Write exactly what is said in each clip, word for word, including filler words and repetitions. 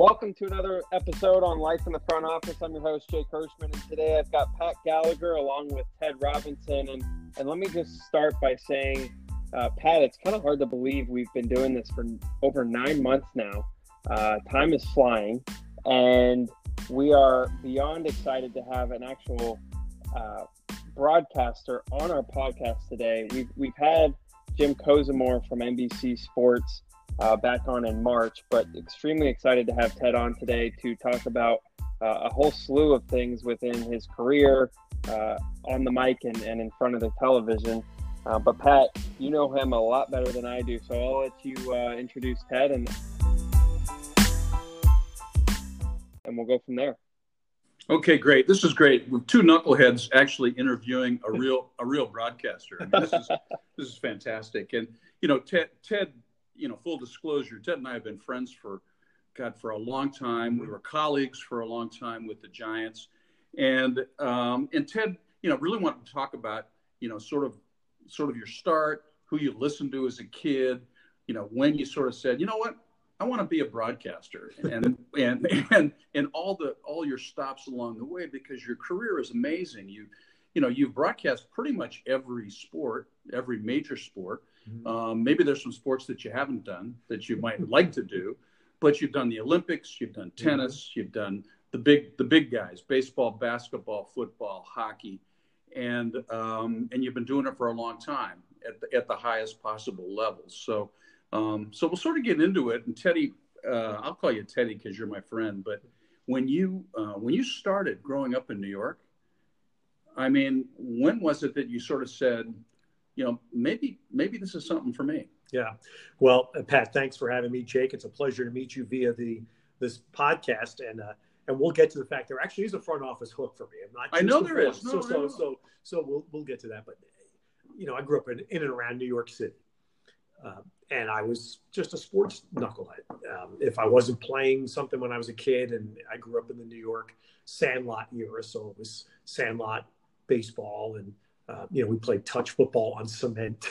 Welcome to another episode on Life in the Front Office. I'm your host, Jake Hirschman, and today I've got Pat Gallagher along with Ted Robinson. And, and let me just start by saying, uh, Pat, it's kind of hard to believe we've been doing this for over nine months now. Uh, time is flying, and we are beyond excited to have an actual uh, broadcaster on our podcast today. We've, we've had Jim Cozumore from N B C Sports Uh, back on in March, but extremely excited to have Ted on today to talk about uh, a whole slew of things within his career uh, on the mic and, and in front of the television. Uh, but Pat, you know him a lot better than I do, so I'll let you uh, introduce Ted and and we'll go from there. Okay, great. This is great. With two knuckleheads actually interviewing a real a real broadcaster. I mean, this is this is fantastic. And you know, Ted Ted. You know, full disclosure, Ted and I have been friends for, God, for a long time. We were colleagues for a long time with the Giants. And um, and Ted, you know, really wanted to talk about, you know, sort of sort of your start, who you listened to as a kid, you know, when you sort of said, you know what, I want to be a broadcaster. And and and and all the all your stops along the way, because your career is amazing. You, you know, you've broadcast pretty much every sport, every major sport. Um, maybe there's some sports that you haven't done that you might like to do, but you've done the Olympics, you've done tennis, you've done the big, the big guys, baseball, basketball, football, hockey. And, um, and you've been doing it for a long time at the, at the highest possible levels. So, um, so we'll sort of get into it. And Teddy, uh, I'll call you Teddy cause you're my friend, but when you, uh, when you started growing up in New York, I mean, when was it that you sort of said, you know, maybe, maybe this is something for me? Yeah. Well, Pat, thanks for having me, Jake. It's a pleasure to meet you via the, this podcast. And, uh, and we'll get to the fact there actually is a front office hook for me. I'm not I know there is. No, so, no, so, so, so we'll, we'll get to that. But, you know, I grew up in, in and around New York City. Um, and I was just a sports knucklehead. Um, if I wasn't playing something when I was a kid, and I grew up in the New York Sandlot era. So it was Sandlot baseball, and, Uh, you know, we played touch football on cement,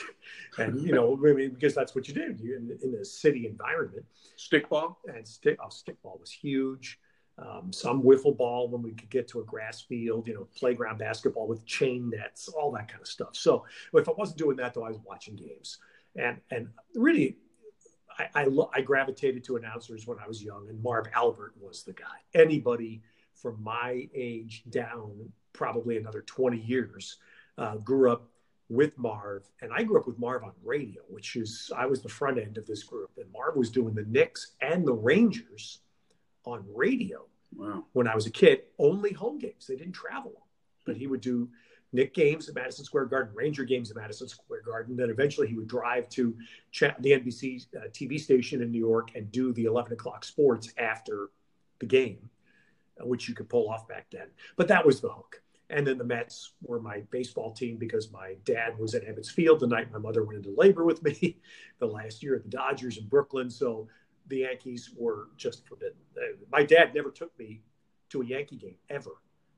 and you know, I mean, because that's what you did in, in the city environment. Stickball and stick. Oh, stickball was huge. Um, some wiffle ball when we could get to a grass field. You know, playground basketball with chain nets, all that kind of stuff. So if I wasn't doing that, though, I was watching games, and and really, I I, lo- I gravitated to announcers when I was young, and Marv Albert was the guy. Anybody from my age down, probably another twenty years. Uh, grew up with Marv, and I grew up with Marv on radio, which is, I was the front end of this group, and Marv was doing the Knicks and the Rangers on radio. Wow. When I was a kid, only home games. They didn't travel, but he would do Knicks games at Madison Square Garden, Ranger games at Madison Square Garden. Then eventually he would drive to the N B C uh, T V station in New York and do the eleven o'clock sports after the game, which you could pull off back then. But that was the hook. And then the Mets were my baseball team because my dad was at Ebbets Field the night my mother went into labor with me, the last year at the Dodgers in Brooklyn. So the Yankees were just forbidden. My dad never took me to a Yankee game, ever.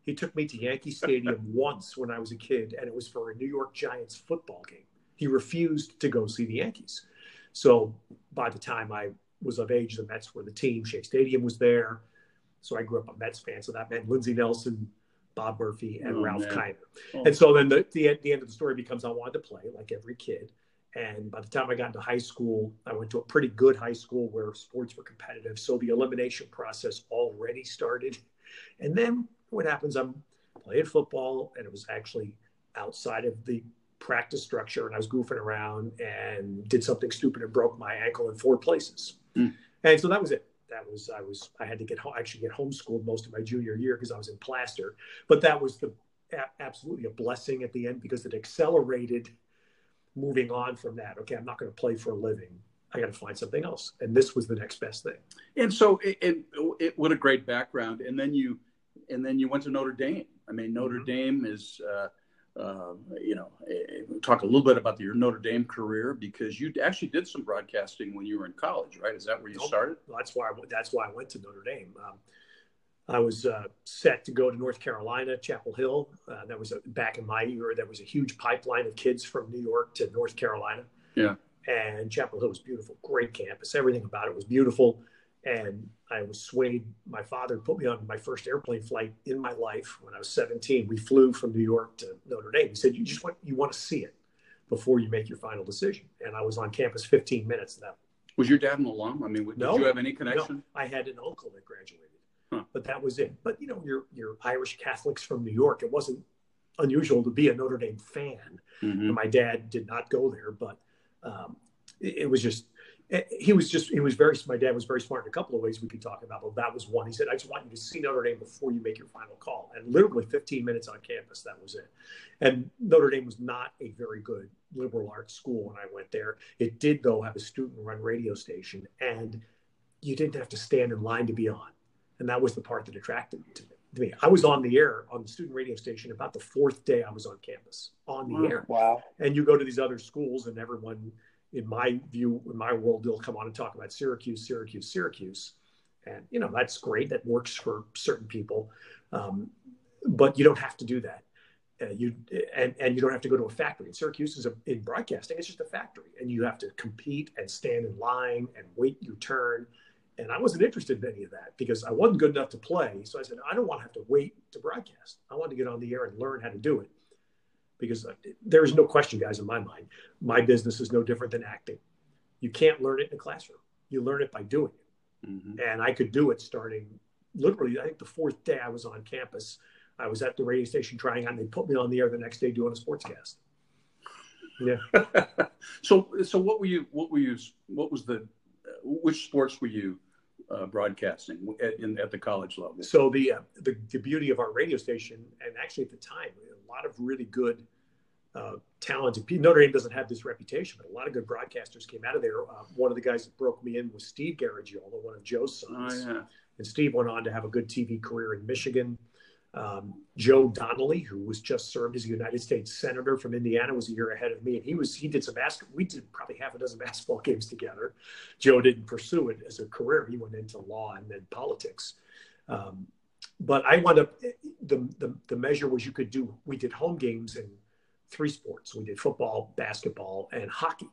He took me to Yankee Stadium once when I was a kid, and it was for a New York Giants football game. He refused to go see the Yankees. So by the time I was of age, the Mets were the team. Shea Stadium was there. So I grew up a Mets fan. So that meant Lindsey Nelson, Bob Murphy, and oh, Ralph man. Kiner. Oh. And so then the, the the end of the story becomes I wanted to play like every kid. And by the time I got into high school, I went to a pretty good high school where sports were competitive. So the elimination process already started. And then what happens, I'm playing football, and it was actually outside of the practice structure. And I was goofing around and did something stupid and broke my ankle in four places. Mm. And so that was it. That was, I was, I had to get home, actually get homeschooled most of my junior year because I was in plaster, but that was the a- absolutely a blessing at the end because it accelerated moving on from that. Okay. I'm not going to play for a living. I got to find something else. And this was the next best thing. And so it, it, it what a great background. And then you, and then you went to Notre Dame. I mean, Notre mm-hmm. Dame is, uh, uh, you know, we'll talk a little bit about your Notre Dame career because you actually did some broadcasting when you were in college, right? Is that where you nope. started? Well, that's why I, that's why I went to Notre Dame. Um, I was uh, set to go to North Carolina, Chapel Hill. Uh, that was a, back in my era. That was a huge pipeline of kids from New York to North Carolina. Yeah. And Chapel Hill was beautiful, great campus. Everything about it was beautiful. And I was swayed. My father put me on my first airplane flight in my life when I was seventeen. We flew from New York to Notre Dame. He said, you just want, you want to see it before you make your final decision. And I was on campus fifteen minutes of that. Was your dad an alum? I mean, did no, you have any connection? No. I had an uncle that graduated, huh. but that was it. But, you know, you're, you're Irish Catholics from New York. It wasn't unusual to be a Notre Dame fan. Mm-hmm. And my dad did not go there, but um, it, it was just, He was just, he was very, my dad was very smart in a couple of ways we could talk about, but that was one. He said, I just want you to see Notre Dame before you make your final call. And literally fifteen minutes on campus, that was it. And Notre Dame was not a very good liberal arts school when I went there. It did, though, have a student-run radio station, and you didn't have to stand in line to be on. And that was the part that attracted to me. I was on the air on the student radio station about the fourth day I was on campus, on the oh, air. Wow. And you go to these other schools, and everyone... in my view, in my world, they'll come on and talk about Syracuse, Syracuse, Syracuse. And, you know, that's great. That works for certain people. Um, but you don't have to do that. Uh, you and, and you don't have to go to a factory. And Syracuse is a, in broadcasting, it's just a factory. And you have to compete and stand in line and wait your turn. And I wasn't interested in any of that because I wasn't good enough to play. So I said, I don't want to have to wait to broadcast. I want to get on the air and learn how to do it. Because there is no question, guys, in my mind, my business is no different than acting. You can't learn it in a classroom. You learn it by doing it. Mm-hmm. And I could do it starting literally, I think the fourth day I was on campus, I was at the radio station trying on. They put me on the air the next day doing a sportscast. Yeah. so, so what were you, what were you, what was the, which sports were you uh, broadcasting at, in, at the college level? So the, uh, the, the beauty of our radio station, and actually at the time, a lot of really good Uh, talented people. Notre Dame doesn't have this reputation, but a lot of good broadcasters came out of there. Uh, one of the guys that broke me in was Steve Gargiola, one of Joe's sons. Oh, yeah. And Steve went on to have a good T V career in Michigan. Um, Joe Donnelly, who was just served as a United States Senator from Indiana, was a year ahead of me. And he was, he did some basketball. We did probably half a dozen basketball games together. Joe didn't pursue it as a career. He went into law and then politics. Um, but I wound up, the, the, the measure was you could do, we did home games and three sports. We did football, basketball, and hockey.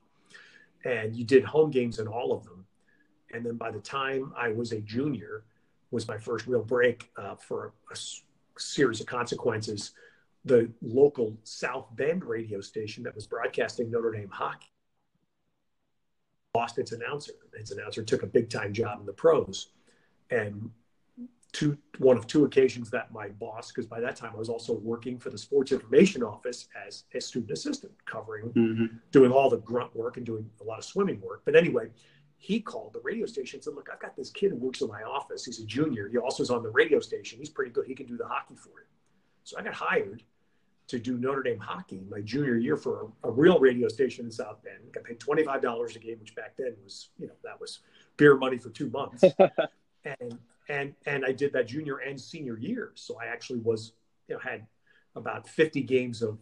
And you did home games in all of them. And then by the time I was a junior, was my first real break uh, for a, a series of consequences. The local South Bend radio station that was broadcasting Notre Dame hockey lost its announcer. Its announcer took a big-time job in the pros. And Two, one of two occasions that my boss, because by that time I was also working for the sports information office as a student assistant, covering, mm-hmm. doing all the grunt work and doing a lot of swimming work. But anyway, he called the radio station and said, look, I've got this kid who works in my office. He's a junior. He also is on the radio station. He's pretty good. He can do the hockey for you. So I got hired to do Notre Dame hockey my junior year for a, a real radio station in South Bend. Got paid twenty-five dollars a game, which back then was, you know, that was beer money for two months. and And and I did that junior and senior year. So I actually was, you know, had about fifty games of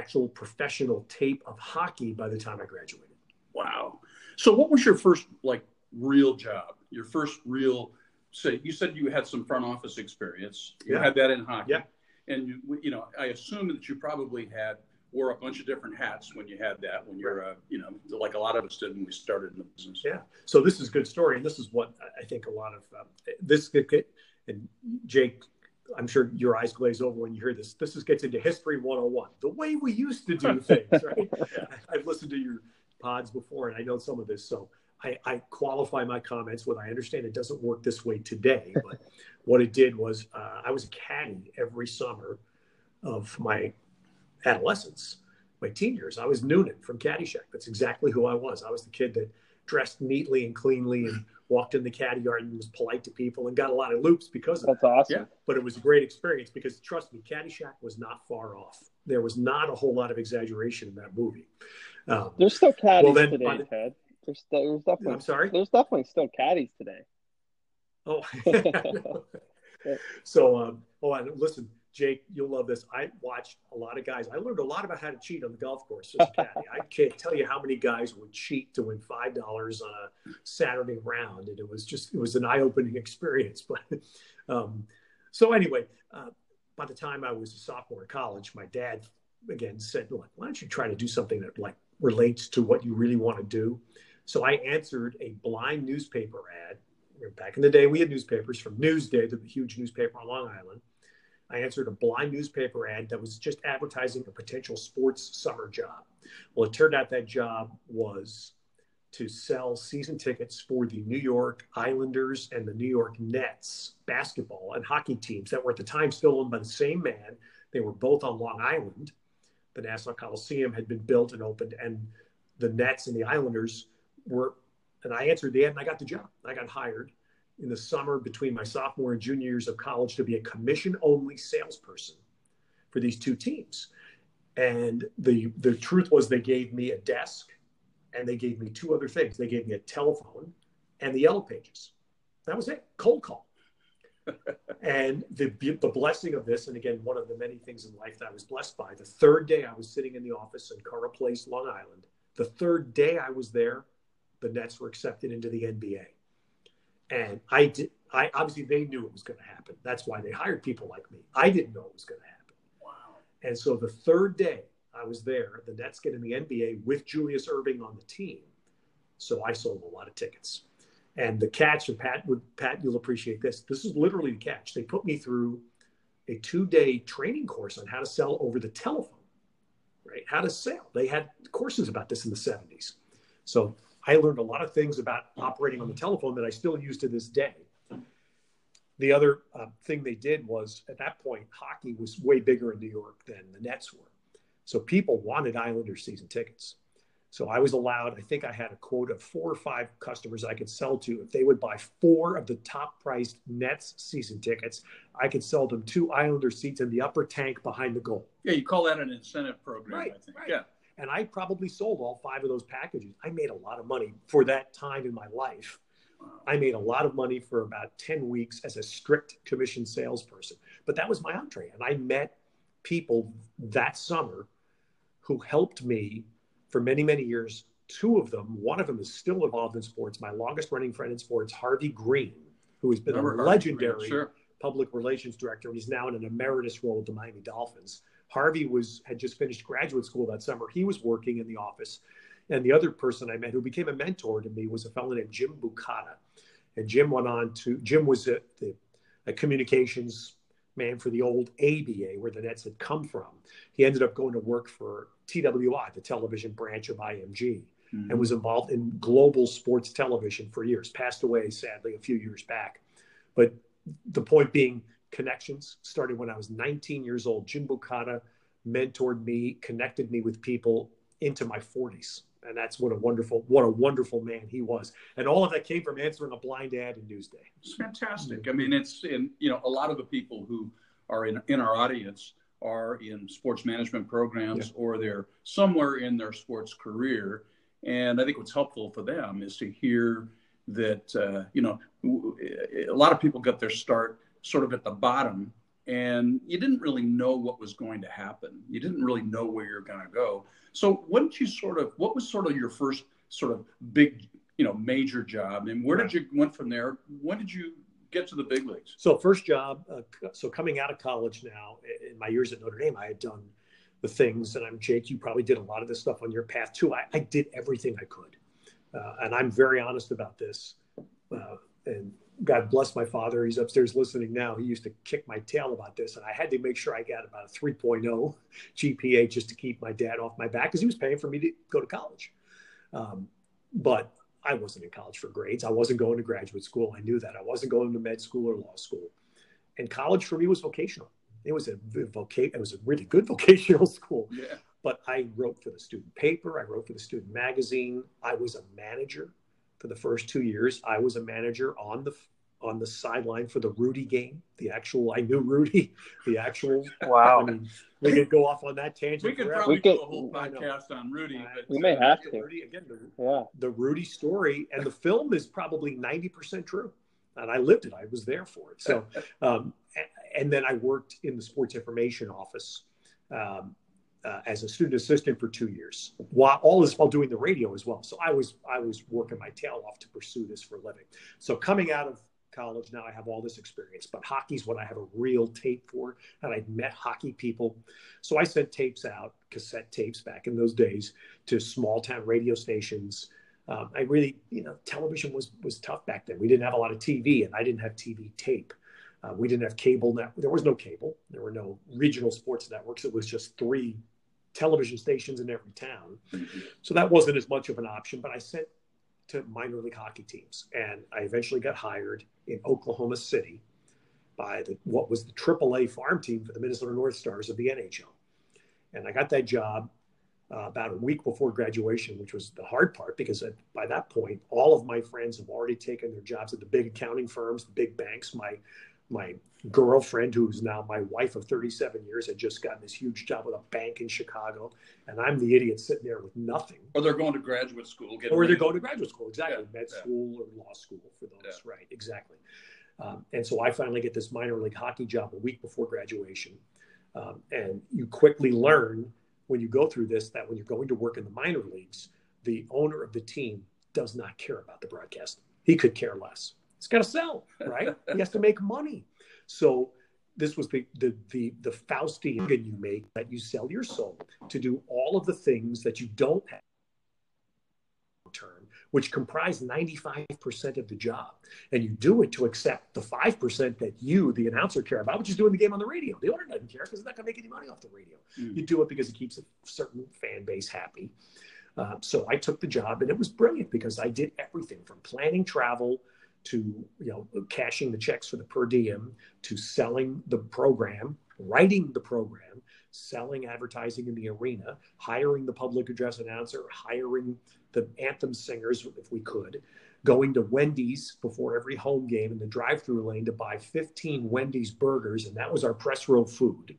actual professional tape of hockey by the time I graduated. Wow. So what was your first, like, real job? Your first real, say, you said you had some front office experience. You yeah. had that in hockey. Yeah. And, you, you know, I assume that you probably had, wore a bunch of different hats when you had that, when you're, uh, you know, like a lot of us did when we started in the business. Yeah. So this is a good story. And this is what I think a lot of um, this, and Jake, I'm sure your eyes glaze over when you hear this. This is, gets into history one oh one, the way we used to do things, right? Yeah. I've listened to your pods before and I know some of this. So I, I qualify my comments with, I understand it doesn't work this way today, but what it did was uh, I was a caddy every summer of my adolescence, my teen years. I was Noonan from Caddyshack. That's exactly who I was. I was the kid that dressed neatly and cleanly and walked in the caddy yard and was polite to people and got a lot of loops because of that's that. Awesome. Yeah. But it was a great experience because, trust me, Caddyshack was not far off. There was not a whole lot of exaggeration in that movie. Um, there's still caddies well then, today, the, Ted. There's, there's definitely, I'm sorry? There's definitely still caddies today. Oh. so, um, oh, and listen, Jake, you'll love this. I watched a lot of guys. I learned a lot about how to cheat on the golf course as a caddy. I can't tell you how many guys would cheat to win five dollars on a Saturday round. And it was just, it was an eye-opening experience. But um, so anyway, uh, by the time I was a sophomore in college, my dad, again, said, "Look, why don't you try to do something that like relates to what you really want to do?" So I answered a blind newspaper ad back in the day, we had newspapers from Newsday, the huge newspaper on Long Island. I answered a blind newspaper ad that was just advertising a potential sports summer job. Well, it turned out that job was to sell season tickets for the New York Islanders and the New York Nets basketball and hockey teams that were at the time still owned by the same man. They were both on Long Island. The Nassau Coliseum had been built and opened, and the Nets and the Islanders were, and I answered the ad and I got the job. I got hired in the summer between my sophomore and junior years of college to be a commission-only salesperson for these two teams. And the the truth was, they gave me a desk and they gave me two other things. They gave me a telephone and the Yellow Pages. That was it, cold call. And the the blessing of this, and again, one of the many things in life that I was blessed by, the third day I was sitting in the office in Curra Place, Long Island. The third day I was there, the Nets were accepted into the N B A. And I did. I obviously they knew it was going to happen. That's why they hired people like me. I didn't know it was going to happen. Wow. And so the third day I was there, the Nets get in the N B A with Julius Erving on the team. So I sold a lot of tickets. And the catch, and Pat, would, Pat, you'll appreciate this. This is literally the catch. They put me through a two-day training course on how to sell over the telephone, right? How to sell. They had courses about this in the seventies. So I learned a lot of things about operating on the telephone that I still use to this day. The other uh, thing they did was, at that point, hockey was way bigger in New York than the Nets were. So people wanted Islanders season tickets. So I was allowed, I think I had a quota of four or five customers I could sell to. If they would buy four of the top-priced Nets season tickets, I could sell them two Islander seats in the upper tank behind the goal. Yeah, you call that an incentive program, right, I think. Right. Yeah. And I probably sold all five of those packages. I made a lot of money for that time in my life. I made a lot of money for about ten weeks as a strict commission salesperson. But that was my entree. And I met people that summer who helped me for many, many years. Two of them, one of them is still involved in sports. My longest running friend in sports, Harvey Green, who has been Never a legendary Green, sure. public relations director. And he's now in an emeritus role at the Miami Dolphins. Harvey was had just finished graduate school that summer. He was working in the office. And the other person I met who became a mentor to me was a fellow named Jim Bucata. And Jim went on to, Jim was a, the, a communications man for the old A B A, where the Nets had come from. He ended up going to work for T W I, the television branch of I M G, mm-hmm. and was involved in global sports television for years. Passed away, sadly, a few years back. But the point being, connections started when I was nineteen years old. Jim Bucata mentored me, connected me with people into my forties. And that's what a wonderful, what a wonderful man he was. And all of that came from answering a blind ad in Newsday. It's fantastic. I mean, it's in, you know, a lot of the people who are in, in our audience are in sports management programs yeah. or they're somewhere in their sports career. And I think what's helpful for them is to hear that, uh, you know, a lot of people got their start sort of at the bottom, and you didn't really know what was going to happen. You didn't really know where you're going to go. So what did you sort of, what was sort of your first sort of big, you know, major job? And where did you went from there? When did you get to the big leagues? So first job, uh, so coming out of college now, in my years at Notre Dame, I had done the things, and I'm Jake, you probably did a lot of this stuff on your path too. I, I did everything I could. Uh, and I'm very honest about this. Uh, and God bless my father. He's upstairs listening now. He used to kick my tail about this. And I had to make sure I got about a three point oh G P A just to keep my dad off my back, because he was paying for me to go to college. Um, but I wasn't in college for grades. I wasn't going to graduate school. I knew that. I wasn't going to med school or law school. And college for me was vocational. It was a, voca- it was a really good vocational school. Yeah. But I wrote for the student paper. I wrote for the student magazine. I was a manager. For the first two years, I was a manager on the on the sideline for the Rudy game. The actual, I knew Rudy. The actual. Wow. I mean, we could go off on that tangent. We could forever. probably we could, do a whole podcast on Rudy. Uh, but, we may uh, have to. Rudy, again, the, yeah. the Rudy story, and the film is probably ninety percent true. And I lived it. I was there for it. So, um, and then I worked in the sports information office um, Uh, as a student assistant for two years, while all this while doing the radio as well. So I was I was working my tail off to pursue this for a living. So coming out of college, now I have all this experience, but hockey's what I have a real tape for, and I'd met hockey people. So I sent tapes out, cassette tapes back in those days, to small town radio stations, Um, I really, you know, television was was tough back then. We didn't have a lot of T V, and I didn't have T V tape. Uh, we didn't have cable. Net- there was no cable. There were no regional sports networks. It was just three television stations in every town. So that wasn't as much of an option, but I sent to minor league hockey teams. And I eventually got hired in Oklahoma City by the, what was the triple A farm team for the Minnesota North Stars of the N H L. And I got that job uh, about a week before graduation, which was the hard part, because at, by that point, all of my friends have already taken their jobs at the big accounting firms, the big banks. My My girlfriend, who's now my wife of thirty-seven years, had just gotten this huge job with a bank in Chicago, and I'm the idiot sitting there with nothing. Or they're going to graduate school. Or ready. They're going to graduate school, exactly. Yeah, med yeah. school or law school for those, yeah. right, exactly. Um, and so I finally get this minor league hockey job a week before graduation. Um, and you quickly learn when you go through this that when you're going to work in the minor leagues, the owner of the team does not care about the broadcast. He could care less. He's got to sell, right? He has to make money. So this was the the the, the Faustian you make that you sell your soul to do all of the things that you don't have long term, which comprise ninety-five percent of the job. And you do it to accept the five percent that you, the announcer, care about, which is doing the game on the radio. The owner doesn't care because it's not going to make any money off the radio. Mm. You do it because it keeps a certain fan base happy. Uh, so I took the job, and it was brilliant because I did everything from planning travel to, you know, cashing the checks for the per diem, to selling the program, writing the program, selling advertising in the arena, hiring the public address announcer, hiring the anthem singers if we could, going to Wendy's before every home game in the drive-through lane to buy fifteen Wendy's burgers, and that was our press row food.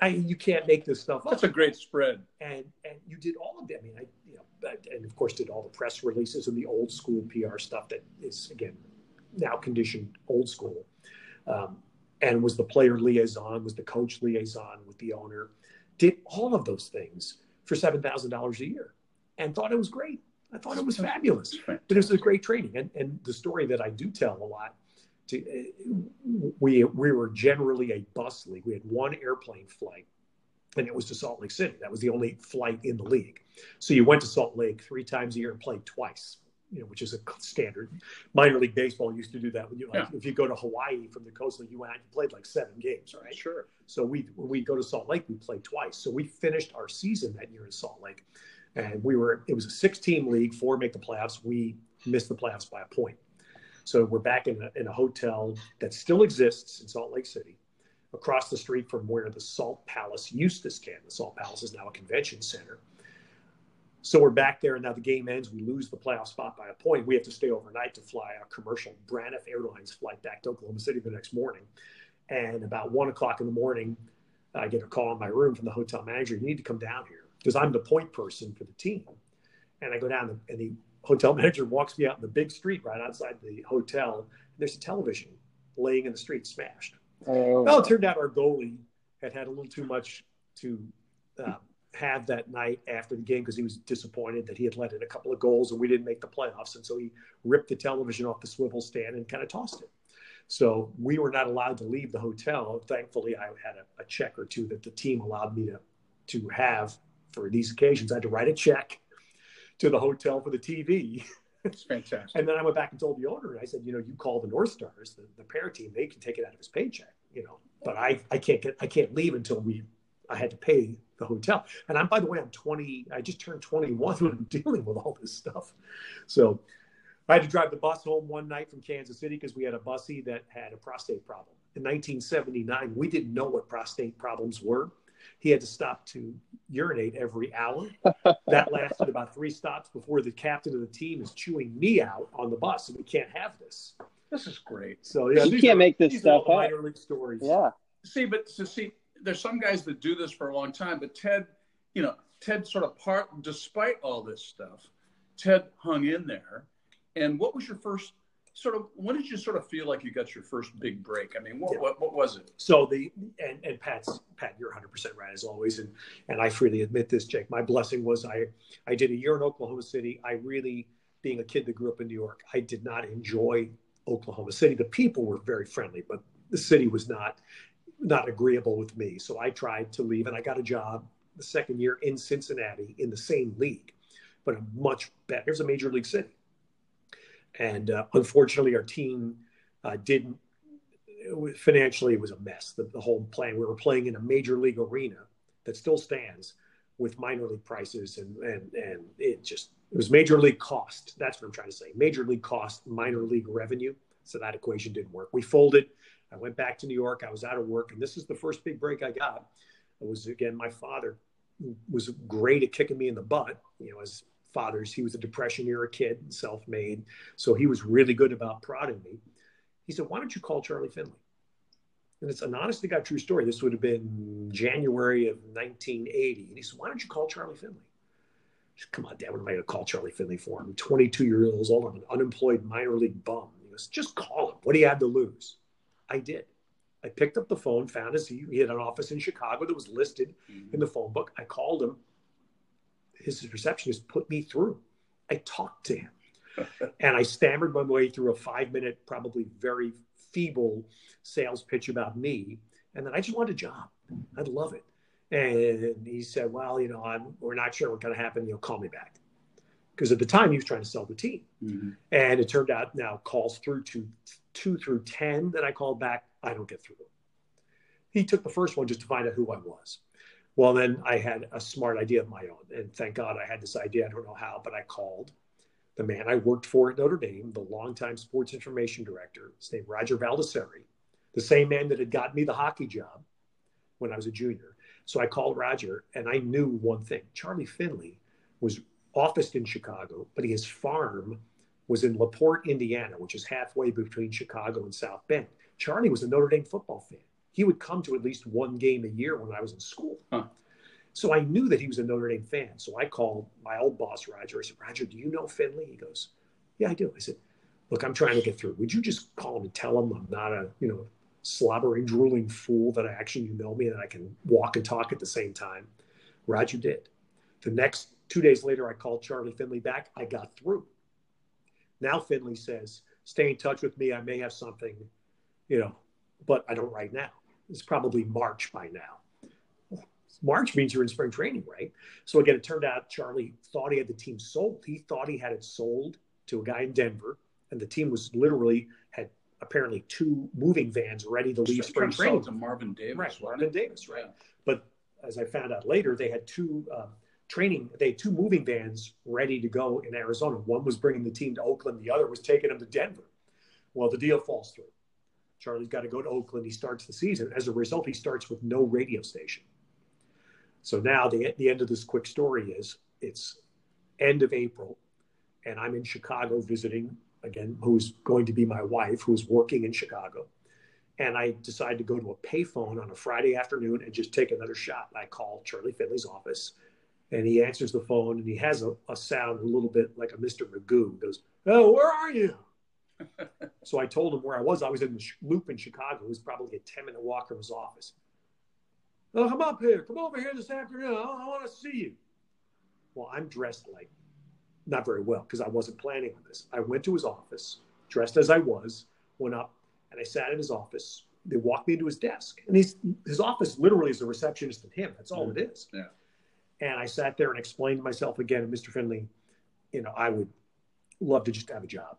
I, you can't make this stuff up. That's a great spread. And and you did all of that. I mean, I, you know, and of course did all the press releases and the old school P R stuff that is, again, now conditioned old school. Um, and was the player liaison, was the coach liaison with the owner. Did all of those things for seven thousand dollars a year and thought it was great. I thought it was fabulous. But it was a great training. And, and the story that I do tell a lot, To, we we were generally a bus league. We had one airplane flight, and it was to Salt Lake City. That was the only flight in the league. So you went to Salt Lake three times a year and played twice, you know, which is a standard. Minor league baseball used to do that. When you, like, yeah. If you go to Hawaii from the coast, you went out and played like seven games, right? Sure. So we when we go to Salt Lake, we played twice. So we finished our season that year in Salt Lake, and we were it was a six-team league. Four make the playoffs. We missed the playoffs by a point. So we're back in a, in a hotel that still exists in Salt Lake City, across the street from where the Salt Palace used to stand. The Salt Palace is now a convention center. So we're back there, and now the game ends. We lose the playoff spot by a point. We have to stay overnight to fly a commercial Braniff Airlines flight back to Oklahoma City the next morning. And about one o'clock in the morning, I get a call in my room from the hotel manager. You need to come down here because I'm the point person for the team. And I go down, and he hotel manager walks me out in the big street right outside the hotel. And there's a television laying in the street, smashed. Oh. Well, it turned out our goalie had had a little too much to uh, have that night after the game because he was disappointed that he had let in a couple of goals and we didn't make the playoffs. And so he ripped the television off the swivel stand and kind of tossed it. So we were not allowed to leave the hotel. Thankfully, I had a, a check or two that the team allowed me to, to have for these occasions. I had to write a check to the hotel for the T V. It's fantastic. And then I went back and told the owner, and I said, you know, you call the North Stars, the, the parent team, they can take it out of his paycheck, you know, but I, I can't get, I can't leave until we, I had to pay the hotel. And I'm, by the way, I'm twenty, I just turned twenty-one when I'm dealing with all this stuff. So I had to drive the bus home one night from Kansas City because we had a bussie that had a prostate problem. In nineteen seventy-nine, we didn't know what prostate problems were. He had to stop to urinate every hour. That lasted about three stops before the captain of the team is chewing me out on the bus. And we can't have this. This is great. So yeah, you can't are, make this stuff up. Minor league stories. Yeah. See, but so see, there's some guys that do this for a long time. But Ted, you know, Ted sort of part, despite all this stuff, Ted hung in there. And what was your first? Sort of, when did you sort of feel like you got your first big break? I mean, what yeah. what, what was it? So the, and, and Pat's, Pat, you're one hundred percent right as always. And, and I freely admit this, Jake, my blessing was I, I did a year in Oklahoma City. I really, being a kid that grew up in New York, I did not enjoy Oklahoma City. The people were very friendly, but the city was not, not agreeable with me. So I tried to leave and I got a job the second year in Cincinnati in the same league, but a much better, it was a major league city. And uh, unfortunately, our team uh, didn't, it was, financially, it was a mess. The, the whole plan, we were playing in a major league arena that still stands with minor league prices. And, and, and it just, it was major league cost. That's what I'm trying to say. Major league cost, minor league revenue. So that equation didn't work. We folded. I went back to New York. I was out of work. And this is the first big break I got. It was, again, my father was great at kicking me in the butt, you know, as fathers. He was a Depression era kid, self-made. So he was really good about prodding me. He said, why don't you call Charlie Finley? And it's an honest to God true story. This would have been January of nineteen eighty. And he said, why don't you call Charlie Finley? I said, come on, Dad, what am I going to call Charlie Finley for? I'm twenty-two years old. I'm an unemployed minor league bum. He goes, just call him. What do you have to lose? I did. I picked up the phone, found his, he had an office in Chicago that was listed mm-hmm. in the phone book. I called him. His receptionist put me through. I talked to him. And I stammered my way through a five-minute, probably very feeble sales pitch about me. And then I just wanted a job. I'd love it. And he said, well, you know, I'm, we're not sure what's going to happen. You'll call me back. Because at the time, he was trying to sell the team. Mm-hmm. And it turned out now calls through to two through ten that I called back, I don't get through. He took the first one just to find out who I was. Well, then I had a smart idea of my own. And thank God I had this idea. I don't know how, but I called the man I worked for at Notre Dame, the longtime sports information director, his name Roger Valdiserri, the same man that had gotten me the hockey job when I was a junior. So I called Roger, and I knew one thing. Charlie Finley was officed in Chicago, but his farm was in LaPorte, Indiana, which is halfway between Chicago and South Bend. Charlie was a Notre Dame football fan. He would come to at least one game a year when I was in school. Huh. So I knew that he was a Notre Dame fan. So I called my old boss, Roger. I said, Roger, do you know Finley? He goes, yeah, I do. I said, look, I'm trying to get through. Would you just call him and tell him I'm not a, you know, slobbering, drooling fool, that I actually, you know me, and I can walk and talk at the same time? Roger did. The next two days later, I called Charlie Finley back. I got through. Now Finley says, stay in touch with me. I may have something, you know, but I don't right now. It's probably March by now. March means you're in spring training, right? So again, it turned out Charlie thought he had the team sold. He thought he had it sold to a guy in Denver, and the team was literally had apparently two moving vans ready to leave spring training. Sold to Marvin Davis, right? Marvin Davis, right? Yeah. But as I found out later, they had two uh, training, they had two moving vans ready to go in Arizona. One was bringing the team to Oakland, the other was taking them to Denver. Well, the deal falls through. Charlie's got to go to Oakland. He starts the season. As a result, he starts with no radio station. So now the, the end of this quick story is it's end of April, and I'm in Chicago visiting, again, who's going to be my wife, who's working in Chicago. And I decide to go to a payphone on a Friday afternoon and just take another shot. I call Charlie Finley's office, and he answers the phone, and he has a, a sound a little bit like a Mister Magoo. He goes, oh, where are you? So I told him where I was. I was in the sh- loop in Chicago. It was probably a ten-minute walk from his office. Oh, come up here. Come over here this afternoon. I, I want to see you. Well, I'm dressed like not very well because I wasn't planning on this. I went to his office, dressed as I was, went up, and I sat in his office. They walked me into his desk. And he's, his office literally is the receptionist and him. That's all mm-hmm. it is. Yeah. And I sat there and explained to myself again, and Mister Finley, you know, I would love to just have a job.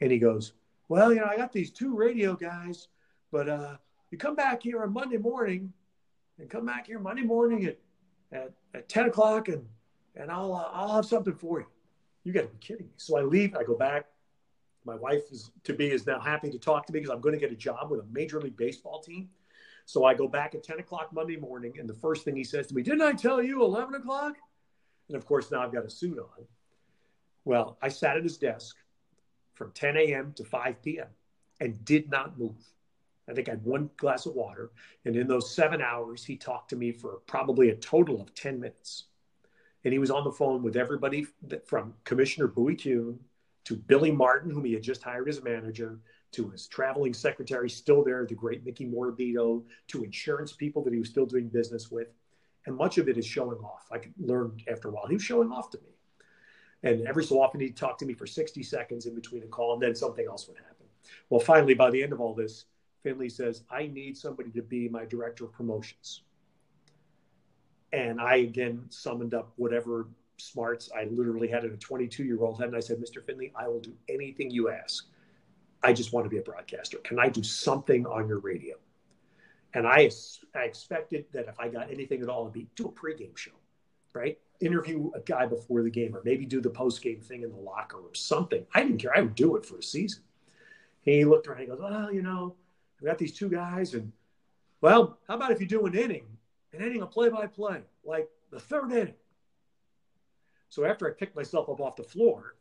And he goes, well, you know, I got these two radio guys, but uh, you come back here on Monday morning and come back here Monday morning at, at, at ten o'clock and, and I'll, uh, I'll have something for you. You got to be kidding me. So I leave, I go back. My wife is to be is now happy to talk to me because I'm going to get a job with a Major League Baseball team. So I go back at ten o'clock Monday morning. And the first thing he says to me, didn't I tell you eleven o'clock? And of course, now I've got a suit on. Well, I sat at his desk from ten a.m. to five p.m. and did not move. I think I had one glass of water. And in those seven hours, he talked to me for probably a total of ten minutes. And he was on the phone with everybody from Commissioner Bowie Kuhn to Billy Martin, whom he had just hired as a manager, to his traveling secretary, still there, the great Mickey Morabito, to insurance people that he was still doing business with. And much of it is showing off. I learned after a while, he was showing off to me. And every so often he'd talk to me for sixty seconds in between a call, and then something else would happen. Well, finally, by the end of all this, Finley says, I need somebody to be my director of promotions. And I, again, summoned up whatever smarts. I literally had a twenty-two-year-old head, and I said, Mister Finley, I will do anything you ask. I just want to be a broadcaster. Can I do something on your radio? And I, I expected that if I got anything at all, it'd be do a pregame show, right? Interview a guy before the game, or maybe do the postgame thing in the locker or something. I didn't care. I would do it for a season. And he looked around and he goes, well, you know, we got these two guys, and, well, how about if you do an inning, an inning of play-by-play, like the third inning? So after I picked myself up off the floor,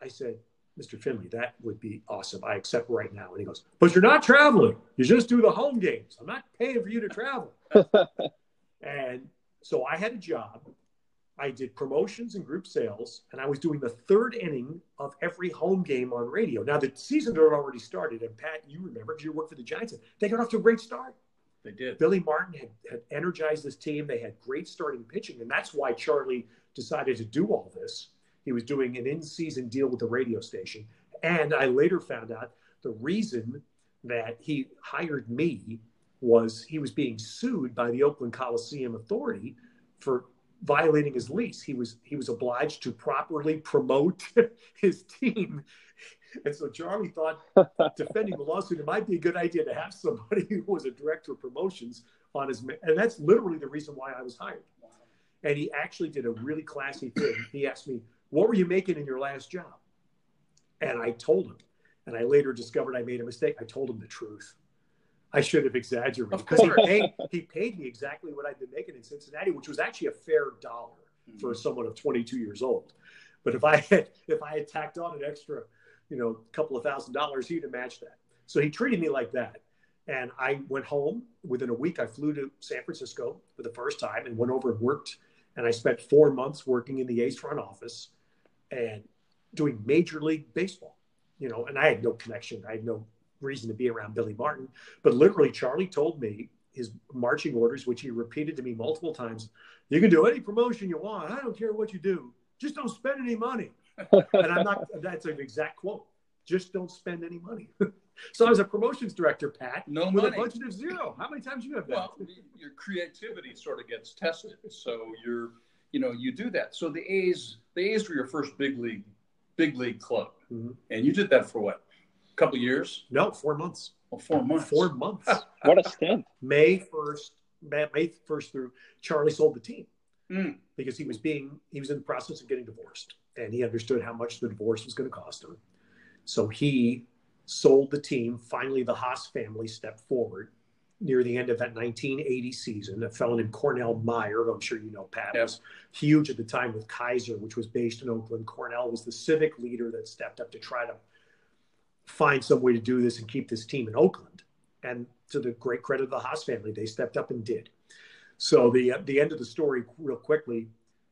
I said, Mister Finley, that would be awesome. I accept right now. And he goes, but you're not traveling. You just do the home games. I'm not paying for you to travel. And so I had a job. I did promotions and group sales, and I was doing the third inning of every home game on radio. Now, the season had already started, and Pat, you remember, because you worked for the Giants. They got off to a great start. They did. Billy Martin had, had energized this team. They had great starting pitching, and that's why Charlie decided to do all this. He was doing an in-season deal with the radio station. And I later found out the reason that he hired me was he was being sued by the Oakland Coliseum Authority for violating his lease. He was he was obliged to properly promote his team. And so Charlie thought defending the lawsuit, it might be a good idea to have somebody who was a director of promotions on his – and that's literally the reason why I was hired. And he actually did a really classy thing. He asked me, what were you making in your last job? And I told him. And I later discovered I made a mistake. I told him the truth. I should have exaggerated. Because he paid, he paid me exactly what I'd been making in Cincinnati, which was actually a fair dollar mm-hmm. for someone of twenty-two years old. But if I had if I had tacked on an extra, you know, couple of thousand dollars, he'd have matched that. So he treated me like that. And I went home. Within a week, I flew to San Francisco for the first time and went over and worked. And I spent four months working in the A's front office and doing Major League Baseball, you know, and I had no connection. I had no reason to be around Billy Martin. But literally, Charlie told me his marching orders, which he repeated to me multiple times. You can do any promotion you want. I don't care what you do. Just don't spend any money. And I'm not, that's an exact quote. Just don't spend any money. So I was a promotions director, Pat, no with money. A budget of zero. How many times you have that? Well, your creativity sort of gets tested. So you're, you know, you do that. So the A's, the A's were your first big league, big league club. Mm-hmm. And you did that for what? A couple of years? No, four months. Well, four months. Four months. What a stint. May first, May first through Charlie sold the team mm. because he was being, he was in the process of getting divorced, and he understood how much the divorce was going to cost him. So he sold the team. Finally, the Haas family stepped forward near the end of that nineteen eighty season. A fellow named Cornell Meyer, who I'm sure you know, Pat, yes. was huge at the time with Kaiser, which was based in Oakland. Cornell was the civic leader that stepped up to try to find some way to do this and keep this team in Oakland. And to the great credit of the Haas family, they stepped up and did. So the, the end of the story real quickly,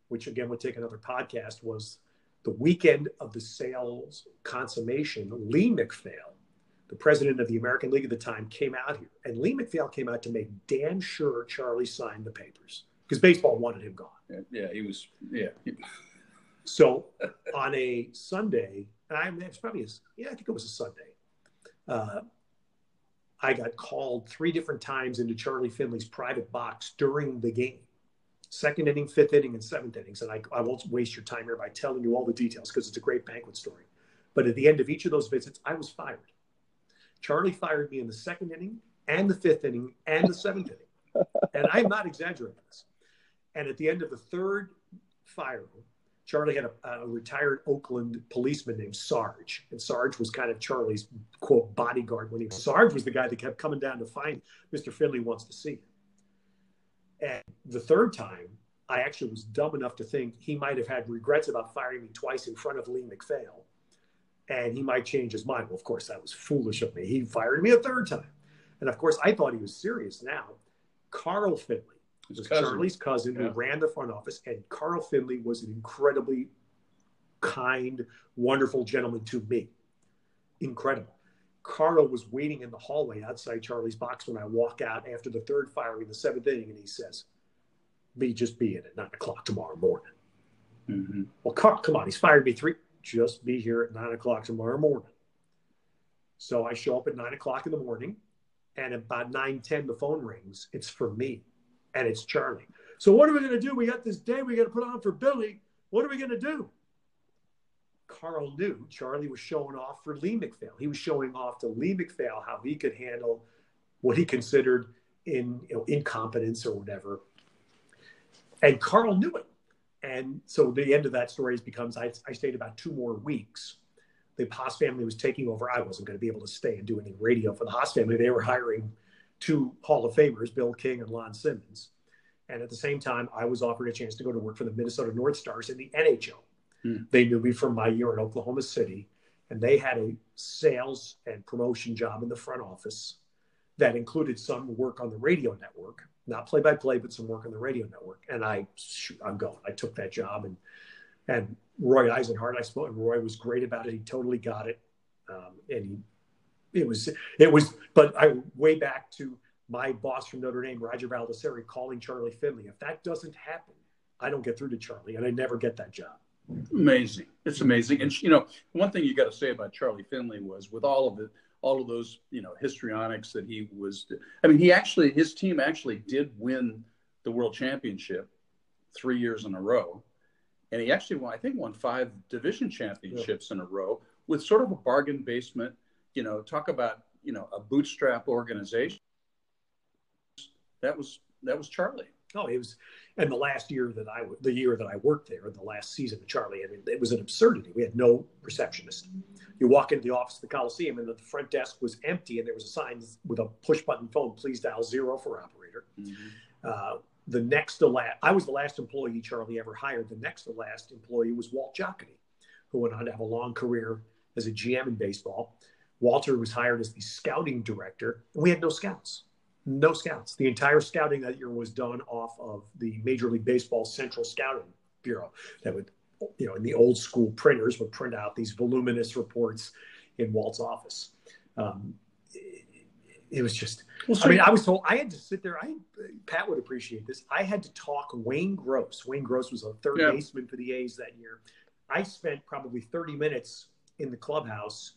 which again would take another podcast, was the weekend of the sales consummation, Lee McPhail, the president of the American League at the time, came out here. And Lee McPhail came out to make damn sure Charlie signed the papers because baseball wanted him gone. Yeah, yeah he was, yeah. So on a Sunday, and I, it was probably, a, yeah, I think it was a Sunday, uh, I got called three different times into Charlie Finley's private box during the game. Second inning, fifth inning, and seventh innings. And I, I won't waste your time here by telling you all the details because it's a great banquet story. But at the end of each of those visits, I was fired. Charlie fired me in the second inning and the fifth inning and the seventh inning. And I'm not exaggerating this. And at the end of the third firing, Charlie had a, a retired Oakland policeman named Sarge. And Sarge was kind of Charlie's, quote, bodyguard when he was. Sarge was the guy that kept coming down to find Mister Finley wants to see him. And the third time, I actually was dumb enough to think he might have had regrets about firing me twice in front of Lee McPhail, and he might change his mind. Well, of course, that was foolish of me. He fired me a third time. And, of course, I thought he was serious now. Carl Finley his was cousin. Charlie's cousin yeah. who ran the front office, and Carl Finley was an incredibly kind, wonderful gentleman to me. Incredible. Carl was waiting in the hallway outside Charlie's box when I walk out after the third firing, the seventh inning, and he says, "Be just be in at nine o'clock tomorrow morning." Mm-hmm. Well, Carl, come on, he's fired me three. Just be here at nine o'clock tomorrow morning. So I show up at nine o'clock in the morning, and about nine ten, the phone rings. It's for me, and it's Charlie. So what are we going to do? We got this day we got to put on for Billy. What are we going to do? Carl knew Charlie was showing off for Lee McPhail. He was showing off to Lee McPhail how he could handle what he considered in, you know, incompetence or whatever. And Carl knew it. And so the end of that story becomes, I, I stayed about two more weeks. The Haas family was taking over. I wasn't going to be able to stay and do any radio for the Haas family. They were hiring two Hall of Famers, Bill King and Lon Simmons. And at the same time, I was offered a chance to go to work for the Minnesota North Stars in the N H L. Mm. They knew me from my year in Oklahoma City, and they had a sales and promotion job in the front office that included some work on the radio network, not play-by-play, but some work on the radio network. And I, shoot, I'm going. I took that job, and and Roy Eisenhart, I spoke. Roy was great about it. He totally got it, um, and he, it was it was. But I way back to my boss from Notre Dame, Roger Valdiserri, calling Charlie Finley. If that doesn't happen, I don't get through to Charlie, and I never get that job. Amazing. It's amazing. And, you know, one thing you got to say about Charlie Finley was with all of the, all of those, you know, histrionics that he was, I mean, he actually, his team actually did win the world championship three years in a row. And he actually won, I think won five division championships yeah. in a row with sort of a bargain basement, you know, talk about, you know, a bootstrap organization. That was, that was Charlie. Oh, it was, and the last year that I, the year that I worked there, in the last season of Charlie, I mean, it was an absurdity. We had no receptionist. You walk into the office of the Coliseum, and the front desk was empty, and there was a sign with a push-button phone, please dial zero for operator. Mm-hmm. Uh, the next to last, I was the last employee Charlie ever hired. The next to last employee was Walt Jockety, who went on to have a long career as a G M in baseball. Walter was hired as the scouting director, and we had no scouts. No scouts. The entire scouting that year was done off of the Major League Baseball Central Scouting Bureau that would, you know, in the old school printers would print out these voluminous reports in Walt's office. Um, it, it was just, well, so I mean, I was told I had to sit there. I, Pat would appreciate this. I had to talk Wayne Gross. Wayne Gross was a third yeah. baseman for the A's that year. I spent probably thirty minutes in the clubhouse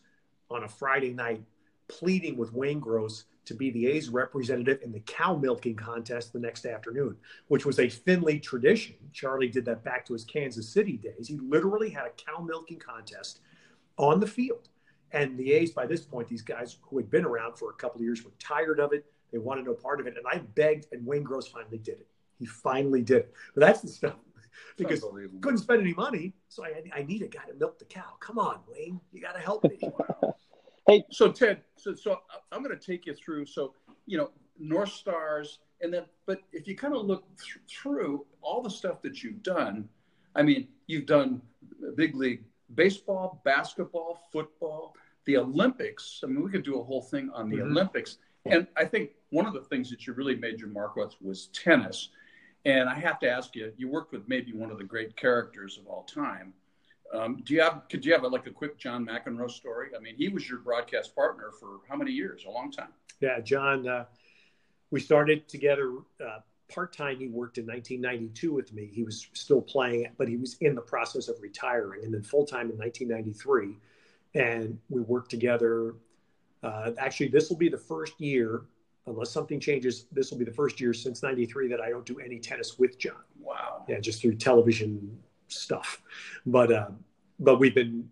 on a Friday night pleading with Wayne Gross to be the A's representative in the cow milking contest the next afternoon, which was a Finley tradition. Charlie did that back to his Kansas City days. He literally had a cow milking contest on the field. And the A's, by this point, these guys who had been around for a couple of years were tired of it. They wanted no part of it. And I begged, and Wayne Gross finally did it. He finally did it. But that's the stuff. Because I couldn't spend any money, so I, I need a guy to milk the cow. Come on, Wayne. You got to help me. Hey, so Ted, so, so I'm going to take you through. So, you know, North Stars, and then, but if you kind of look th- through all the stuff that you've done, I mean, you've done big league baseball, basketball, football, the Olympics. I mean, we could do a whole thing on the mm-hmm. Olympics. And I think one of the things that you really made your mark with was tennis. And I have to ask you, you worked with maybe one of the great characters of all time. Um, do you have, could you have a, like a quick John McEnroe story? I mean, he was your broadcast partner for how many years? A long time. Yeah, John, uh, we started together uh, part-time. He worked in nineteen ninety-two with me. He was still playing, but he was in the process of retiring, and then full-time in nineteen ninety-three. And we worked together. Uh, actually, this will be the first year, unless something changes, this will be the first year since ninety-three that I don't do any tennis with John. Wow. Yeah, just through television stuff. But, uh, but we've been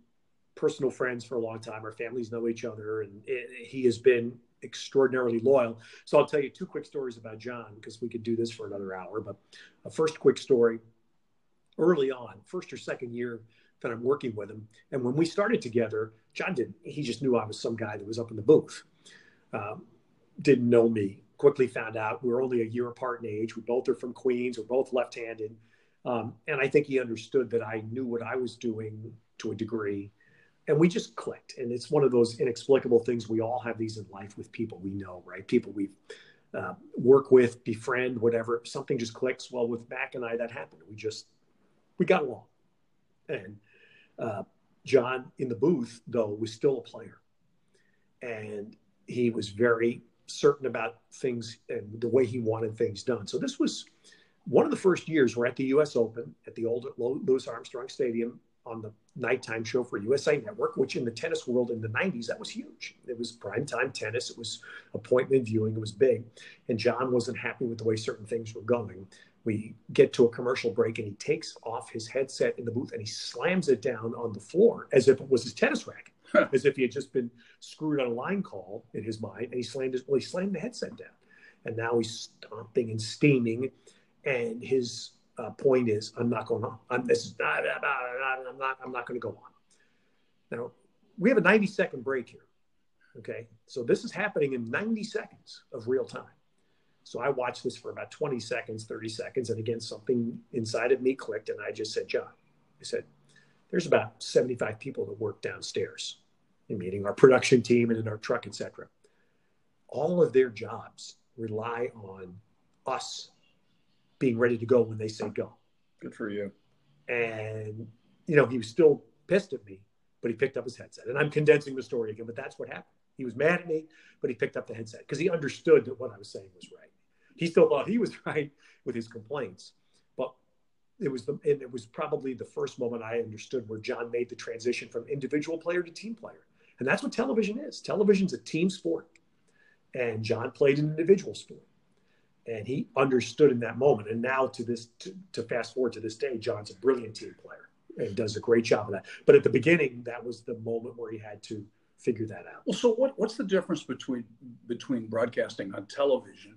personal friends for a long time. Our families know each other, and it, it, he has been extraordinarily loyal. So I'll tell you two quick stories about John, because we could do this for another hour. But a first quick story early on, first or second year that I'm working with him. And when we started together, John didn't, he just knew I was some guy that was up in the booth. Um, didn't know me, quickly found out we were only a year apart in age. We both are from Queens. We're both left-handed. Um, and I think he understood that I knew what I was doing to a degree, and we just clicked. And it's one of those inexplicable things. We all have these in life with people we know, right? People we uh, work with, befriend, whatever. Something just clicks. Well, with Mac and I, that happened. We just, we got along. And uh, John in the booth, though, was still a player. And he was very certain about things and the way he wanted things done. So this was one of the first years. We're at the U S Open at the old Louis Armstrong Stadium on the nighttime show for U S A Network, which in the tennis world in the nineties, that was huge. It was primetime tennis. It was appointment viewing. It was big. And John wasn't happy with the way certain things were going. We get to a commercial break, and he takes off his headset in the booth, and he slams it down on the floor as if it was his tennis racket, huh. as if he had just been screwed on a line call in his mind, and he slammed his, well, he slammed the headset down. And now he's stomping and steaming, and his uh, point is, I'm not going on. I'm, this is not, I'm not, I'm not going to go on. Now, we have a ninety-second break here, okay? So this is happening in ninety seconds of real time. So I watched this for about twenty seconds, thirty seconds. And again, something inside of me clicked. And I just said, John, I said, there's about seventy-five people that work downstairs, meaning our production team and in our truck, et cetera. All of their jobs rely on us being ready to go when they say go. Good for you. And, you know, he was still pissed at me, but he picked up his headset. And I'm condensing the story again, but that's what happened. He was mad at me, but he picked up the headset because he understood that what I was saying was right. He still thought he was right with his complaints, but it was the, and it was probably the first moment I understood where John made the transition from individual player to team player. And that's what television is. Television's a team sport. And John played an individual sport. And he understood in that moment. And now to this, to, to fast forward to this day, John's a brilliant team player and does a great job of that. But at the beginning, that was the moment where he had to figure that out. Well, so what, what's the difference between between broadcasting on television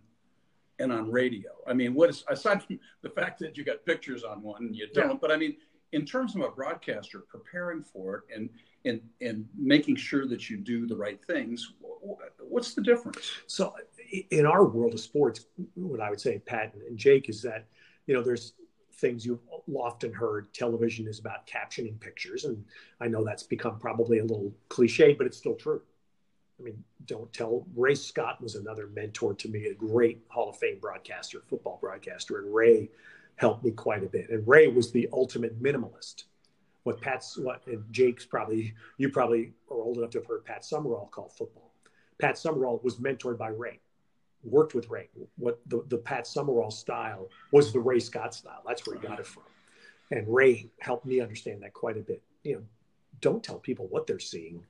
and on radio? I mean, what is, aside from the fact that you got pictures on one and you don't, yeah. but I mean, in terms of a broadcaster preparing for it and and and making sure that you do the right things, what's the difference? So in our world of sports, what I would say, Pat and Jake, is that, you know, there's things you've often heard. Television is about captioning pictures. And I know that's become probably a little cliche, but it's still true. I mean, don't tell. Ray Scott was another mentor to me, a great Hall of Fame broadcaster, football broadcaster. And Ray helped me quite a bit. And Ray was the ultimate minimalist. What Pat's, what and Jake's probably, you probably are old enough to have heard Pat Summerall call football. Pat Summerall was mentored by Ray. Worked with Ray. What the, the Pat Summerall style was the Ray Scott style. That's where he got it from. And Ray helped me understand that quite a bit. You know, don't tell people what they're seeing,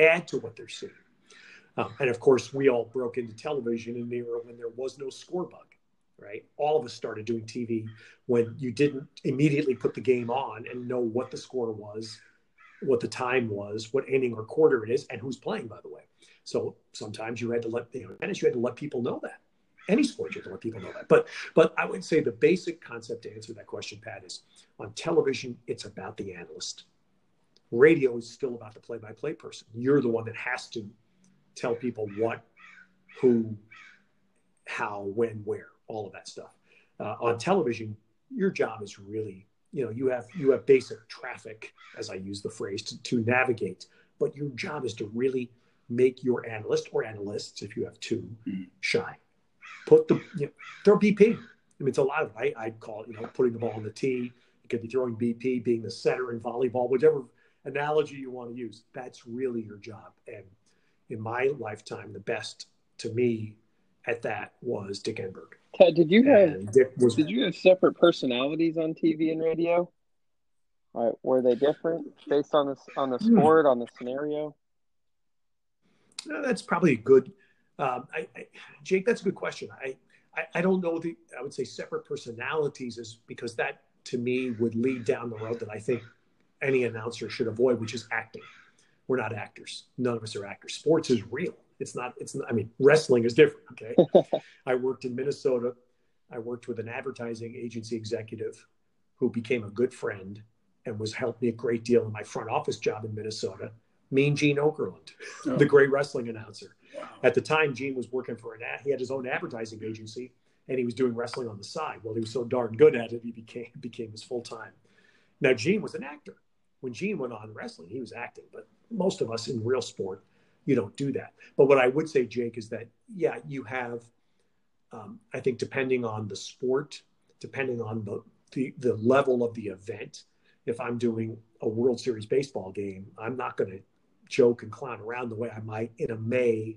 add to what they're seeing. Um, and of course, we all broke into television in the era when there was no score bug, right? All of us started doing T V when you didn't immediately put the game on and know what the score was, what the time was, what inning or quarter it is, and who's playing, by the way. So sometimes you had to let, you know, tennis, you had to let people know that. Any sport, you had to let people know that. But but I would say the basic concept to answer that question, Pat, is on television, it's about the analyst. Radio is still about the play-by-play person. You're the one that has to tell people what, who, how, when, where, all of that stuff. Uh, on television, your job is really, you know, you have you have basic traffic, as I use the phrase, to, to navigate. But your job is to really make your analyst or analysts, if you have two, mm. shine. Put the, you know, throw B P. I mean, it's a lot of, I, I'd call it, you know, putting the ball on the tee. It could be throwing B P, being the setter in volleyball, whichever analogy you want to use. That's really your job. And in my lifetime, the best to me at that was Dick Enberg. Ted, did you have, Dick was, did you have separate personalities on T V and radio? All right, were they different based on the, on the sport, mm. on the scenario? No, that's probably good. Um, I, I, Jake, that's a good question. I, I, I don't know the, I would say separate personalities is because that to me would lead down the road that I think any announcer should avoid, which is acting. We're not actors. None of us are actors. Sports is real. It's not, it's not, I mean, wrestling is different. Okay. I worked in Minnesota. I worked with an advertising agency executive who became a good friend and was helped me a great deal in my front office job in Minnesota. Mean Gene Okerlund, oh. the great wrestling announcer. Wow. At the time, Gene was working for an ad. He had his own advertising agency, and he was doing wrestling on the side. Well, he was so darn good at it, he became became his full time. Now, Gene was an actor. When Gene went on wrestling, he was acting. But most of us in real sport, you don't do that. But what I would say, Jake, is that, yeah, you have, um, I think, depending on the sport, depending on the the, the level of the event, if I'm doing a World Series baseball game, I'm not going to joke and clown around the way I might in a May,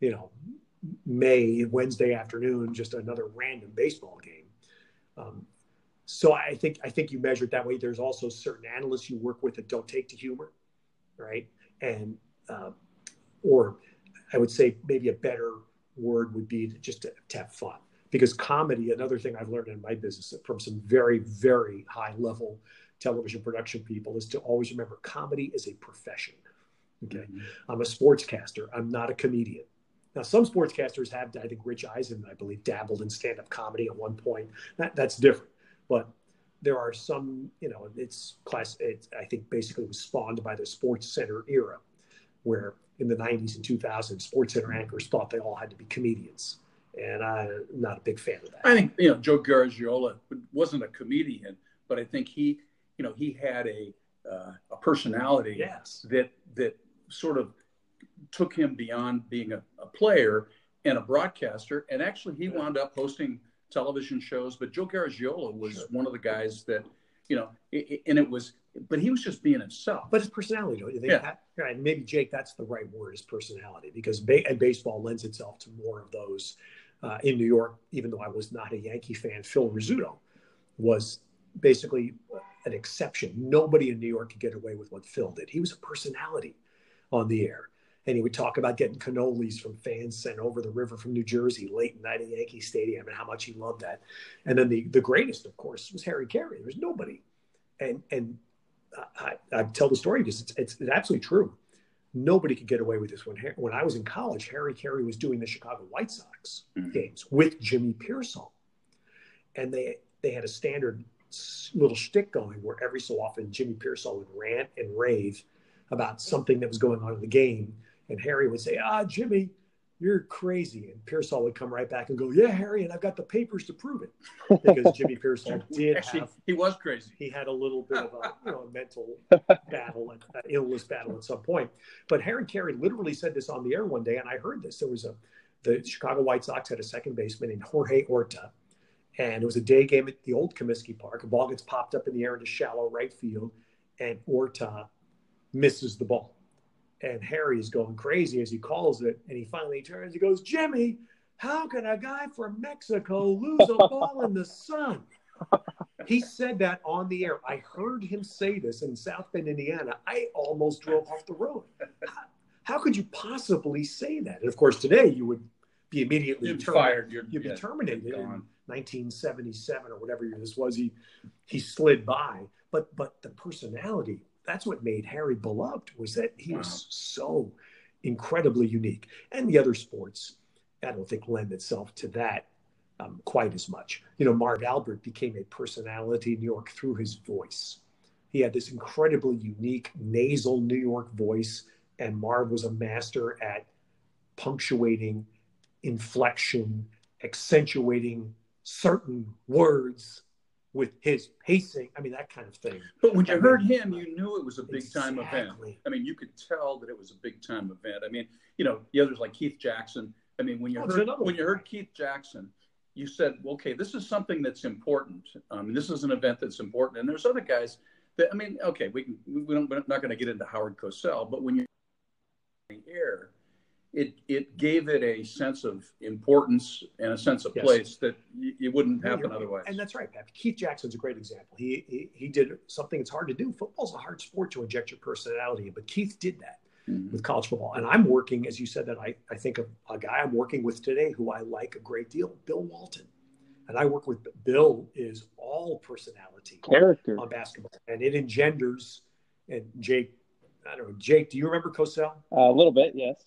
you know, May Wednesday afternoon, just another random baseball game. Um, so I think I think you measured that way. There's also certain analysts you work with that don't take to humor, right? And uh, or I would say maybe a better word would be to just to, to have fun. because comedy, another thing I've learned in my business from some very, very high level television production people, is to always remember comedy is a profession. Okay. Mm-hmm. I'm a sportscaster. I'm not a comedian. Now, some sportscasters have, I think Rich Eisen, I believe, dabbled in stand-up comedy at one point. That, that's different. But there are some, you know, it's class, it, I think basically was spawned by the Sports Center era, where in the nineties and two thousands, Sports Center anchors thought they all had to be comedians. And I'm not a big fan of that. I think, you know, Joe Gargiola wasn't a comedian, but I think he, you know, he had a uh, a personality yes. that that sort of took him beyond being a, a player and a broadcaster. And actually, he yeah. wound up hosting television shows. But Joe Garagiola was sure. one of the guys that, you know, it, it, and it was, but he was just being himself. But his personality, don't you think? Yeah. That, and maybe, Jake, that's the right word, is personality, because ba- and baseball lends itself to more of those. Uh, in New York, even though I was not a Yankee fan, Phil Rizzuto was basically an exception. Nobody in New York could get away with what Phil did. He was a personality on the air. And he would talk about getting cannolis from fans sent over the river from New Jersey late night at Yankee Stadium and how much he loved that. And then the, the greatest, of course, was Harry Carey. There was nobody. And and I, I tell the story because it's, it's, it's absolutely true. Nobody could get away with this. When, when I was in college, Harry Carey was doing the Chicago White Sox mm-hmm. games with Jimmy Piersall. And they they had a standard little shtick going where every so often Jimmy Piersall would rant and rave about something that was going on in the game. And Harry would say, ah, Jimmy, you're crazy. And Piersall would come right back and go, yeah, Harry, and I've got the papers to prove it. Because Jimmy Piersall did Actually, have, he was crazy. He had a little bit of a you know, mental battle, an illness battle at some point. But Harry Carey literally said this on the air one day, and I heard this. There was a, the Chicago White Sox had a second baseman named Jorge Orta, and it was a day game at the old Comiskey Park. A ball gets popped up in the air into shallow right field, and Orta misses the ball. And Harry is going crazy as he calls it. And he finally turns. He goes, Jimmy, how can a guy from Mexico lose a ball in the sun? He said that on the air. I heard him say this in South Bend, Indiana. I almost drove off the road. How, how could you possibly say that? And, of course, today you would be immediately you'd terminated. Fired. You're, you'd yeah, be terminated in nineteen seventy-seven or whatever year this was. He he slid by. But But the personality... That's what made Harry beloved, was that he wow. was so incredibly unique. And the other sports, I don't think, lend itself to that um, quite as much. You know, Marv Albert became a personality in New York through his voice. He had this incredibly unique nasal New York voice, and Marv was a master at punctuating, inflection, accentuating certain words with his pacing, I mean, that kind of thing. But when you I heard mean, him, you knew it was a big-time exactly. event. I mean, you could tell that it was a big-time event. I mean, you know, the others like Keith Jackson. I mean, when you oh, heard when you heard Keith Jackson, you said, well, okay, this is something that's important. I mean, this is an event that's important. And there's other guys that, I mean, okay, we can, we don't, we're not going to get into Howard Cosell, but when you hear the air, it it gave it a sense of importance and a sense of yes. place that y- it wouldn't happen right. otherwise. And that's right, Pat. Keith Jackson's a great example. He, he he did something that's hard to do. Football's a hard sport to inject your personality in, but Keith did that mm-hmm. with college football. And I'm working, as you said, that I, I think of a guy I'm working with today who I like a great deal, Bill Walton. And I work with Bill is all personality character on basketball. And it engenders, and Jake, I don't know, Jake, do you remember Cosell? Uh, a little bit, yes.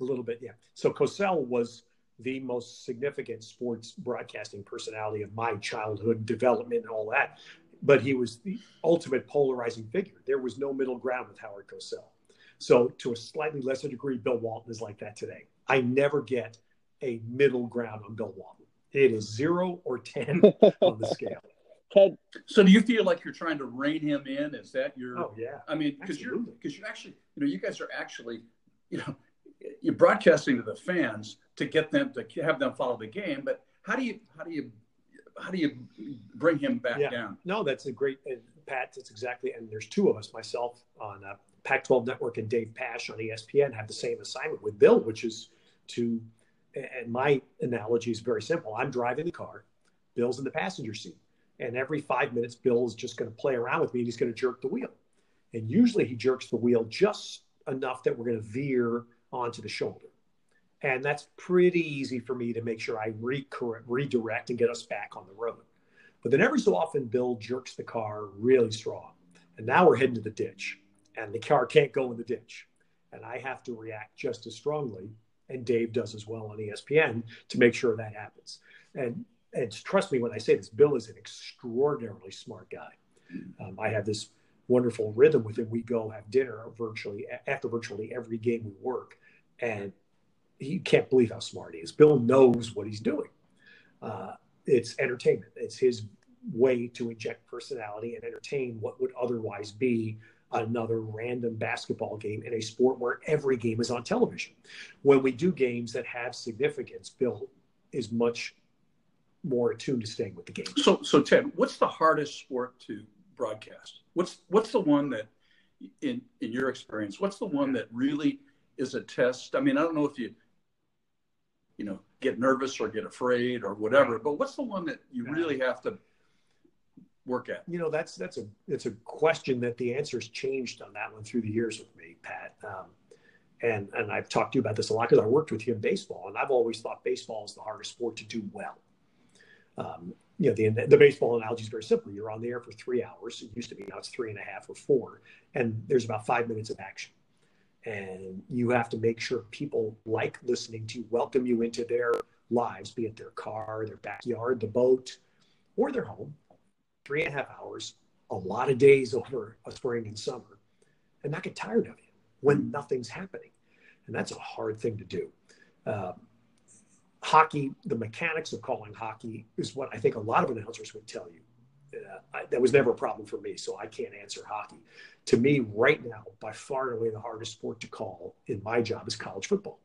A little bit, yeah. So Cosell was the most significant sports broadcasting personality of my childhood development and all that. But he was the ultimate polarizing figure. There was no middle ground with Howard Cosell. So to a slightly lesser degree, Bill Walton is like that today. I never get a middle ground on Bill Walton. It is zero or ten on the scale. Ted. So do you feel like you're trying to rein him in? Is that your... Oh, yeah. I mean, because you're, you're actually, you know, you guys are actually, you know, you're broadcasting to the fans to get them to have them follow the game, but how do you how do you how do you bring him back yeah. down? No, that's a great uh, Pat. That's exactly. And there's two of us, myself on uh, Pac twelve Network and Dave Pasch on E S P N, have the same assignment with Bill, which is to. And my analogy is very simple. I'm driving the car, Bill's in the passenger seat, and every five minutes, Bill's just going to play around with me and he's going to jerk the wheel, and usually he jerks the wheel just enough that we're going to veer onto the shoulder. And that's pretty easy for me to make sure I re- redirect and get us back on the road. But then every so often, Bill jerks the car really strong. And now we're heading to the ditch. And the car can't go in the ditch. And I have to react just as strongly. And Dave does as well on E S P N to make sure that happens. And and trust me when I say this, Bill is an extraordinarily smart guy. Um, I have this wonderful rhythm with him. We go have dinner virtually after virtually every game we work. And you can't believe how smart he is. Bill knows what he's doing. Uh, it's entertainment. It's his way to inject personality and entertain what would otherwise be another random basketball game in a sport where every game is on television. When we do games that have significance, Bill is much more attuned to staying with the game. So, so Ted, what's the hardest sport to broadcast? What's what's the one that, in in your experience, what's the one that really is a test? I mean, I don't know if you, you know, get nervous or get afraid or whatever, but what's the one that you really have to work at? You know, that's, that's a, it's a question that the answer's changed on that one through the years with me, Pat. Um, and, and I've talked to you about this a lot because I worked with you in baseball, and I've always thought baseball is the hardest sport to do well. Um, you know, the, the baseball analogy is very simple. You're on the air for three hours. It used to be, now it's three and a half or four, and there's about five minutes of action. And you have to make sure people like listening to you, welcome you into their lives, be it their car, their backyard, the boat, or their home. Three and a half hours, a lot of days over a spring and summer, and not get tired of you when nothing's happening. And that's a hard thing to do. Uh, hockey, the mechanics of calling hockey is what I think a lot of announcers would tell you. Uh, I, that was never a problem for me, so I can't answer hockey. To me, right now, by far and away, the hardest sport to call in my job is college football.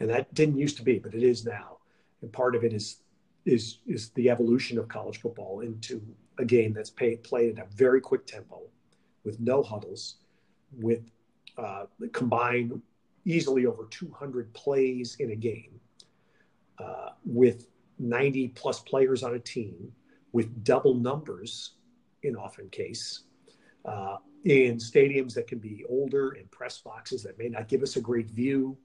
And that didn't used to be, but it is now. And part of it is is is the evolution of college football into a game that's pay, played at a very quick tempo with no huddles, with uh, combined easily over two hundred plays in a game, uh, with ninety plus players on a team, with double numbers in often case, uh, in stadiums that can be older and press boxes that may not give us a great view.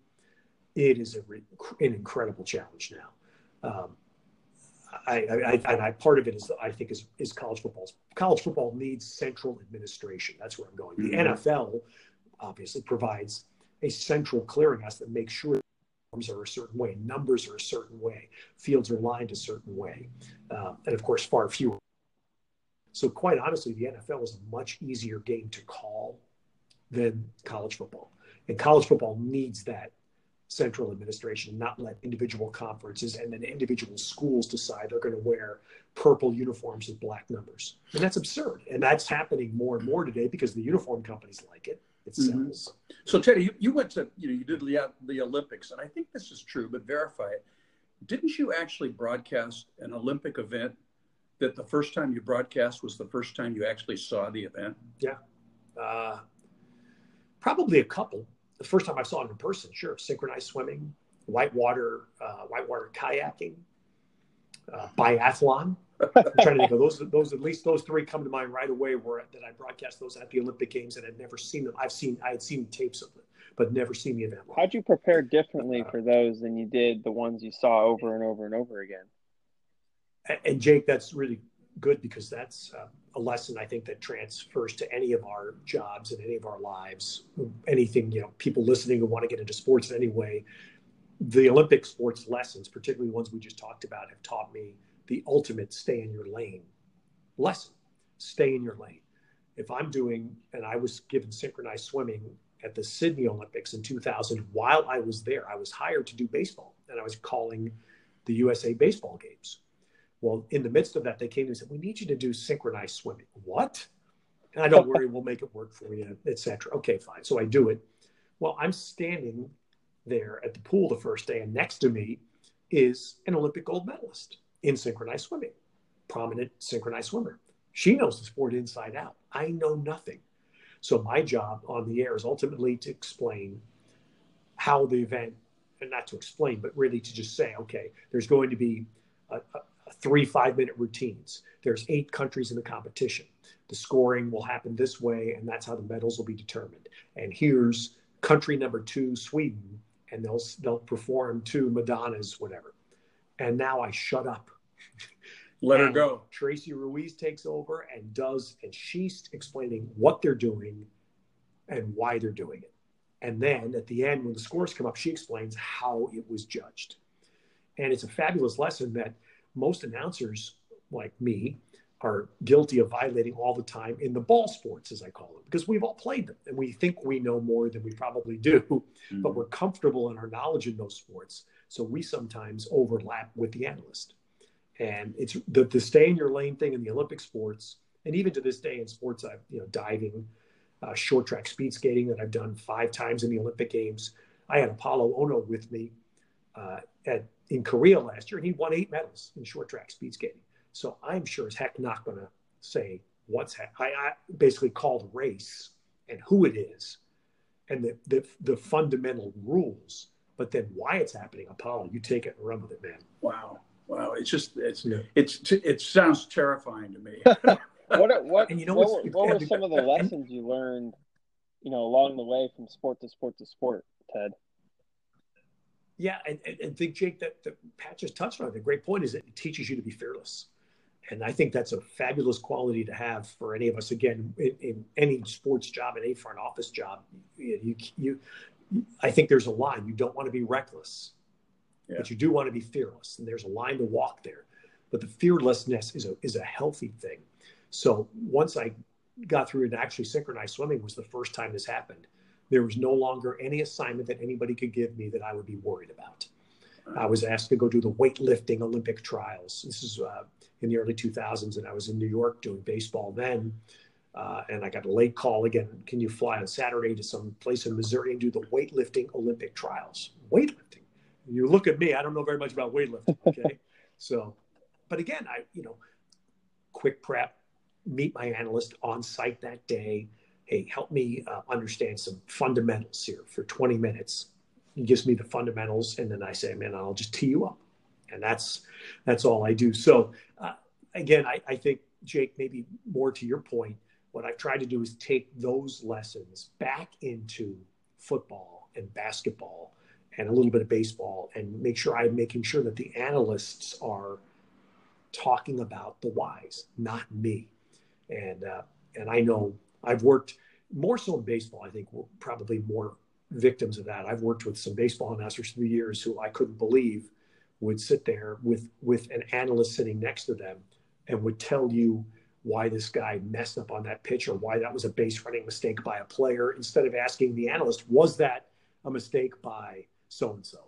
It is a re- an incredible challenge now. Um, I, I, I, and I, part of it is, I think, is, is college football. College football needs central administration. That's where I'm going. The mm-hmm. N F L obviously provides a central clearinghouse that makes sure forms are a certain way, numbers are a certain way, fields are lined a certain way, um, and of course, far fewer. So, quite honestly, the N F L is a much easier game to call than college football, and college football needs that central administration, not let individual conferences and then individual schools decide they're going to wear purple uniforms with black numbers. And that's absurd. And that's happening more and more today because the uniform companies like it. It sells. Mm-hmm. So Teddy, you, you went to, you know, you did the, the Olympics, and I think this is true, but verify it. Didn't you actually broadcast an Olympic event that the first time you broadcast was the first time you actually saw the event? Yeah. Uh, probably a couple. The first time I saw it in person, sure. Synchronized swimming, whitewater, uh, whitewater kayaking, uh, biathlon. I'm trying to think of those, those, at least those three come to mind right away where that I broadcast those at the Olympic Games and I'd never seen them. I've seen, I had seen tapes of it, but never seen the event. How'd you prepare differently for those than you did the ones you saw over and over and over again? And, and Jake, that's really good because that's uh, a lesson I think that transfers to any of our jobs and any of our lives, anything, you know, people listening who want to get into sports in any way. The Olympic sports lessons, particularly the ones we just talked about, have taught me the ultimate stay in your lane lesson. Stay in your lane. If I'm doing, and I was given synchronized swimming at the Sydney Olympics in two thousand, while I was there, I was hired to do baseball and I was calling the U S A baseball games. Well, in the midst of that, they came to me and said, we need you to do synchronized swimming. What? And I don't worry, we'll make it work for you, et cetera. Okay, fine. So I do it. Well, I'm standing there at the pool the first day, and next to me is an Olympic gold medalist in synchronized swimming, prominent synchronized swimmer. She knows the sport inside out. I know nothing. So my job on the air is ultimately to explain how the event, and not to explain, but really to just say, okay, there's going to be a, a three five-minute routines. There's eight countries in the competition. The scoring will happen this way, and that's how the medals will be determined. And here's country number two, Sweden, and they'll they'll perform to Madonna's whatever. And now I shut up. Let and her go. Tracy Ruiz takes over and does, and she's explaining what they're doing and why they're doing it. And then at the end, when the scores come up, she explains how it was judged. And it's a fabulous lesson that most announcers like me are guilty of violating all the time in the ball sports, as I call them, because we've all played them and we think we know more than we probably do, mm-hmm. but we're comfortable in our knowledge in those sports. So we sometimes overlap with the analyst. And it's the, the stay in your lane thing in the Olympic sports. And even to this day in sports, I've, you know, diving, uh, short track speed skating that I've done five times in the Olympic Games. I had Apolo Ohno with me uh, at in Korea last year, and he won eight medals in short track speed skating. So I'm sure as heck not going to say what's ha- I, I basically call the race and who it is and the, the the fundamental rules, but then why it's happening. Apollo, you take it and run with it, man. Wow, wow! It's just it's yeah. it's it sounds terrifying to me. what what and you know what, were, what were some of the lessons you learned, you know, along the way from sport to sport to sport, Ted? Yeah, and and, and think Jake that, that Pat just touched on. The great point is that it teaches you to be fearless. And I think that's a fabulous quality to have for any of us. Again, in, in any sports job, in any front office job, you, you, you, I think there's a line. You don't want to be reckless, yeah. but you do want to be fearless. And there's a line to walk there. But the fearlessness is a is a healthy thing. So once I got through and actually synchronized swimming was the first time this happened. There was no longer any assignment that anybody could give me that I would be worried about. I was asked to go do the weightlifting Olympic trials. This is uh, in the early two thousands, and I was in New York doing baseball then. Uh, and I got a late call again. Can you fly on Saturday to some place in Missouri and do the weightlifting Olympic trials? Weightlifting. You look at me. I don't know very much about weightlifting. Okay. So, but again, I, you know, quick prep, meet my analyst on site that day. Hey, help me uh, understand some fundamentals here for twenty minutes. He gives me the fundamentals, and then I say, man, I'll just tee you up. And that's that's all I do. So, uh, again, I, I think, Jake, maybe more to your point, what I've tried to do is take those lessons back into football and basketball and a little bit of baseball and make sure I'm making sure that the analysts are talking about the whys, not me. And, uh, and I know I've worked more so in baseball, I think, we're probably more victims of that. I've worked with some baseball announcers through the years who I couldn't believe would sit there with with an analyst sitting next to them and would tell you why this guy messed up on that pitch or why that was a base running mistake by a player instead of asking the analyst, was that a mistake by so-and-so?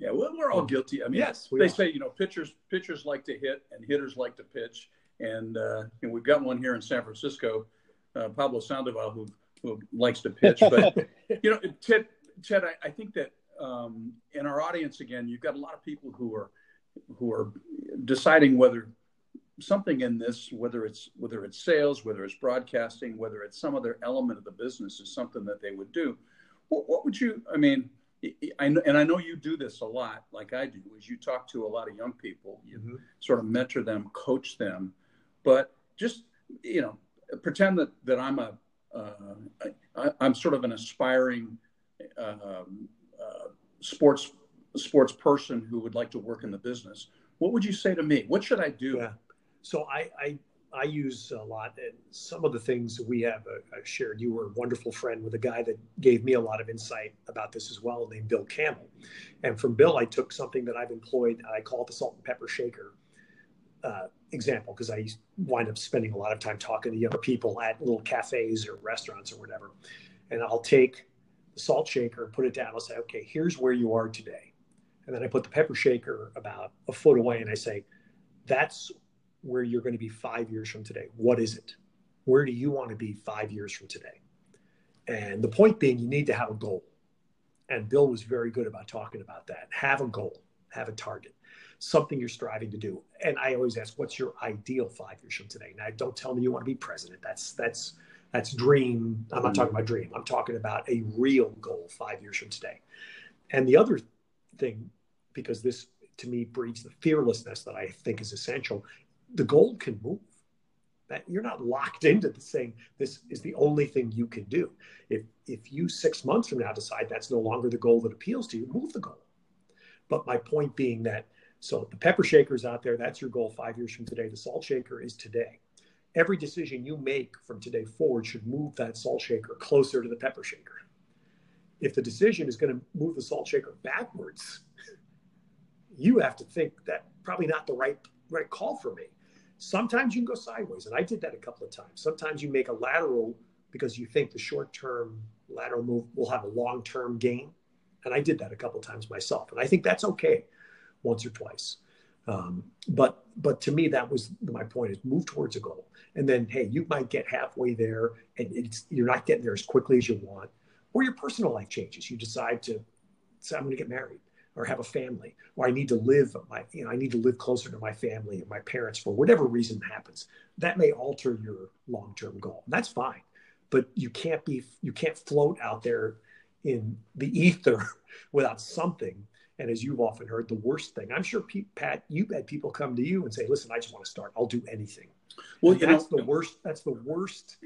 Yeah, well, we're all guilty. I mean, yes, they are. Say, you know, pitchers pitchers like to hit and hitters like to pitch. And, uh, and we've got one here in San Francisco, uh, Pablo Sandoval, who who likes to pitch, but you know, Ted, Ted, I, I think that um, in our audience, again, you've got a lot of people who are, who are deciding whether something in this, whether it's, whether it's sales, whether it's broadcasting, whether it's some other element of the business is something that they would do. What, what would you, I mean, I know, and I know you do this a lot, like I do, is you talk to a lot of young people, you mm-hmm. sort of mentor them, coach them, but just, you know, pretend that, that I'm a, Uh, I, I'm sort of an aspiring uh, uh, sports sports person who would like to work in the business. What would you say to me? What should I do? Yeah. So I, I I use a lot, and some of the things we have uh, shared. You were a wonderful friend with a guy that gave me a lot of insight about this as well, named Bill Campbell. And from Bill, I took something that I've employed. I call it the salt and pepper shaker Uh, example, because I wind up spending a lot of time talking to young people at little cafes or restaurants or whatever. And I'll take the salt shaker and put it down. I'll say, okay, here's where you are today. And then I put the pepper shaker about a foot away and I say, that's where you're going to be five years from today. What is it? Where do you want to be five years from today? And the point being, you need to have a goal. And Bill was very good about talking about that. Have a goal, have a target, something you're striving to do. And I always ask, what's your ideal five years from today? Now, don't tell me you want to be president. That's that's that's dream. I'm not talking about dream. I'm talking about a real goal five years from today. And the other thing, because this, to me, breeds the fearlessness that I think is essential, the goal can move. That you're not locked into the saying this is the only thing you can do. If if you six months from now decide that's no longer the goal that appeals to you, move the goal. But my point being that, so the pepper shaker's out there, that's your goal five years from today. The salt shaker is today. Every decision you make from today forward should move that salt shaker closer to the pepper shaker. If the decision is going to move the salt shaker backwards, you have to think that probably not the right right call for me. Sometimes you can go sideways, and I did that a couple of times. Sometimes you make a lateral because you think the short-term lateral move will have a long-term gain, and I did that a couple of times myself, and I think that's okay once or twice. Um, but but to me, that was my point, is move towards a goal. And then, hey, you might get halfway there, and it's, you're not getting there as quickly as you want, or your personal life changes. You decide to say, I'm going to get married, or have a family, or I need to live my, you know, I need to live closer to my family or my parents for whatever reason happens. That may alter your long-term goal. And that's fine, but you can't be, you can't float out there in the ether without something. And as you've often heard, the worst thing, I'm sure, Pete, Pat, you've had people come to you and say, listen, I just want to start. I'll do anything. Well, you that's know, the worst. That's the worst.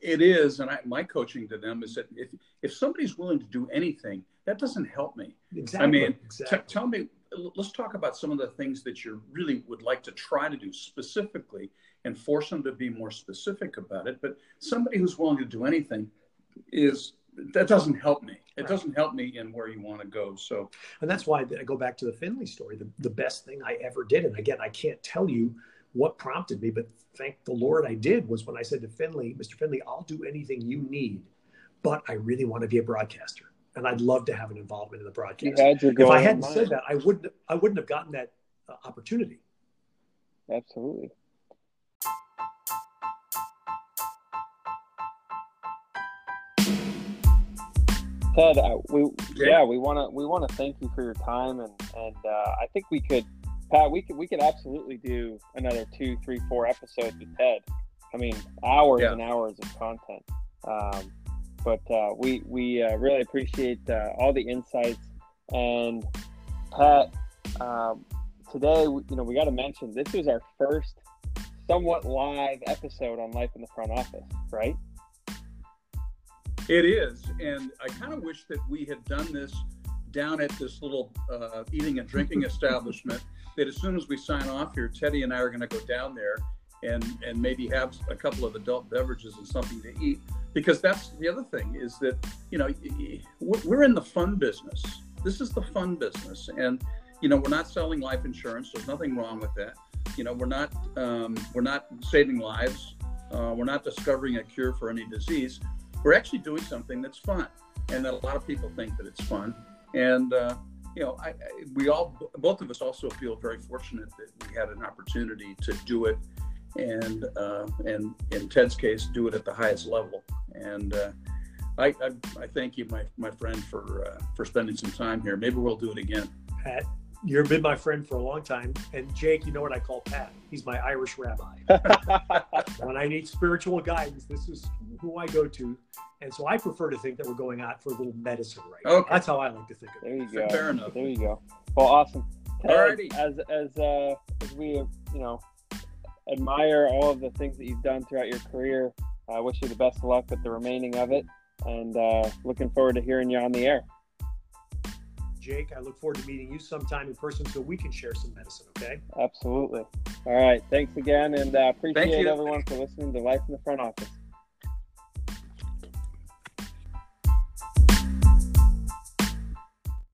It is. And I, my coaching to them is that if, if somebody's willing to do anything, that doesn't help me. Exactly. I mean, exactly. T- tell me, let's talk about some of the things that you really would like to try to do specifically and force them to be more specific about it. But somebody who's willing to do anything is, that doesn't help me. It right. doesn't help me in where you want to go. So, and that's why I go back to the Finley story. The, the best thing I ever did, and again, I can't tell you what prompted me, but thank the Lord I did, was when I said to Finley, Mister Finley, I'll do anything you need, but I really want to be a broadcaster. And I'd love to have an involvement in the broadcast. You had your goal if I hadn't said that, I wouldn't, I wouldn't have gotten that uh, opportunity. Absolutely. Ted, I, we yeah, yeah we want to we want to thank you for your time, and and uh, I think we could, Pat, we could we could absolutely do another two, three, four episodes with Ted. I mean, hours yeah. and hours of content. Um, but uh, we we uh, really appreciate uh, all the insights. And Pat, um, today you know we got to mention this was our first somewhat live episode on Life in the Front Office, right? It is, and I kind of wish that we had done this down at this little uh, eating and drinking establishment, that as soon as we sign off here, Teddy and I are going to go down there and, and maybe have a couple of adult beverages and something to eat, because that's the other thing is that, you know, we're in the fun business. This is the fun business, and, you know, we're not selling life insurance. There's nothing wrong with that. You know, we're not, um, we're not saving lives. Uh, we're not discovering a cure for any disease. We're actually doing something that's fun, and that a lot of people think that it's fun. And, uh, you know, I, I, we all, both of us also feel very fortunate that we had an opportunity to do it. And, uh, and in Ted's case, do it at the highest level. And, uh, I, I, I thank you, my, my friend, for, uh, for spending some time here. Maybe we'll do it again. Pat, you've been my friend for a long time. And Jake, you know what I call Pat? He's my Irish rabbi. When I need spiritual guidance, this is who I go to. And so I prefer to think that we're going out for a little medicine right okay. now. That's how I like to think of it. There you go. Fair enough. There you go. Well, awesome. Ted, as as, uh, as we, you know, admire all of the things that you've done throughout your career, I wish you the best of luck with the remaining of it. And uh, looking forward to hearing you on the air. Jake, I look forward to meeting you sometime in person so we can share some medicine, okay? Absolutely. All right. Thanks again, and uh, appreciate everyone for listening to Life in the Front Office.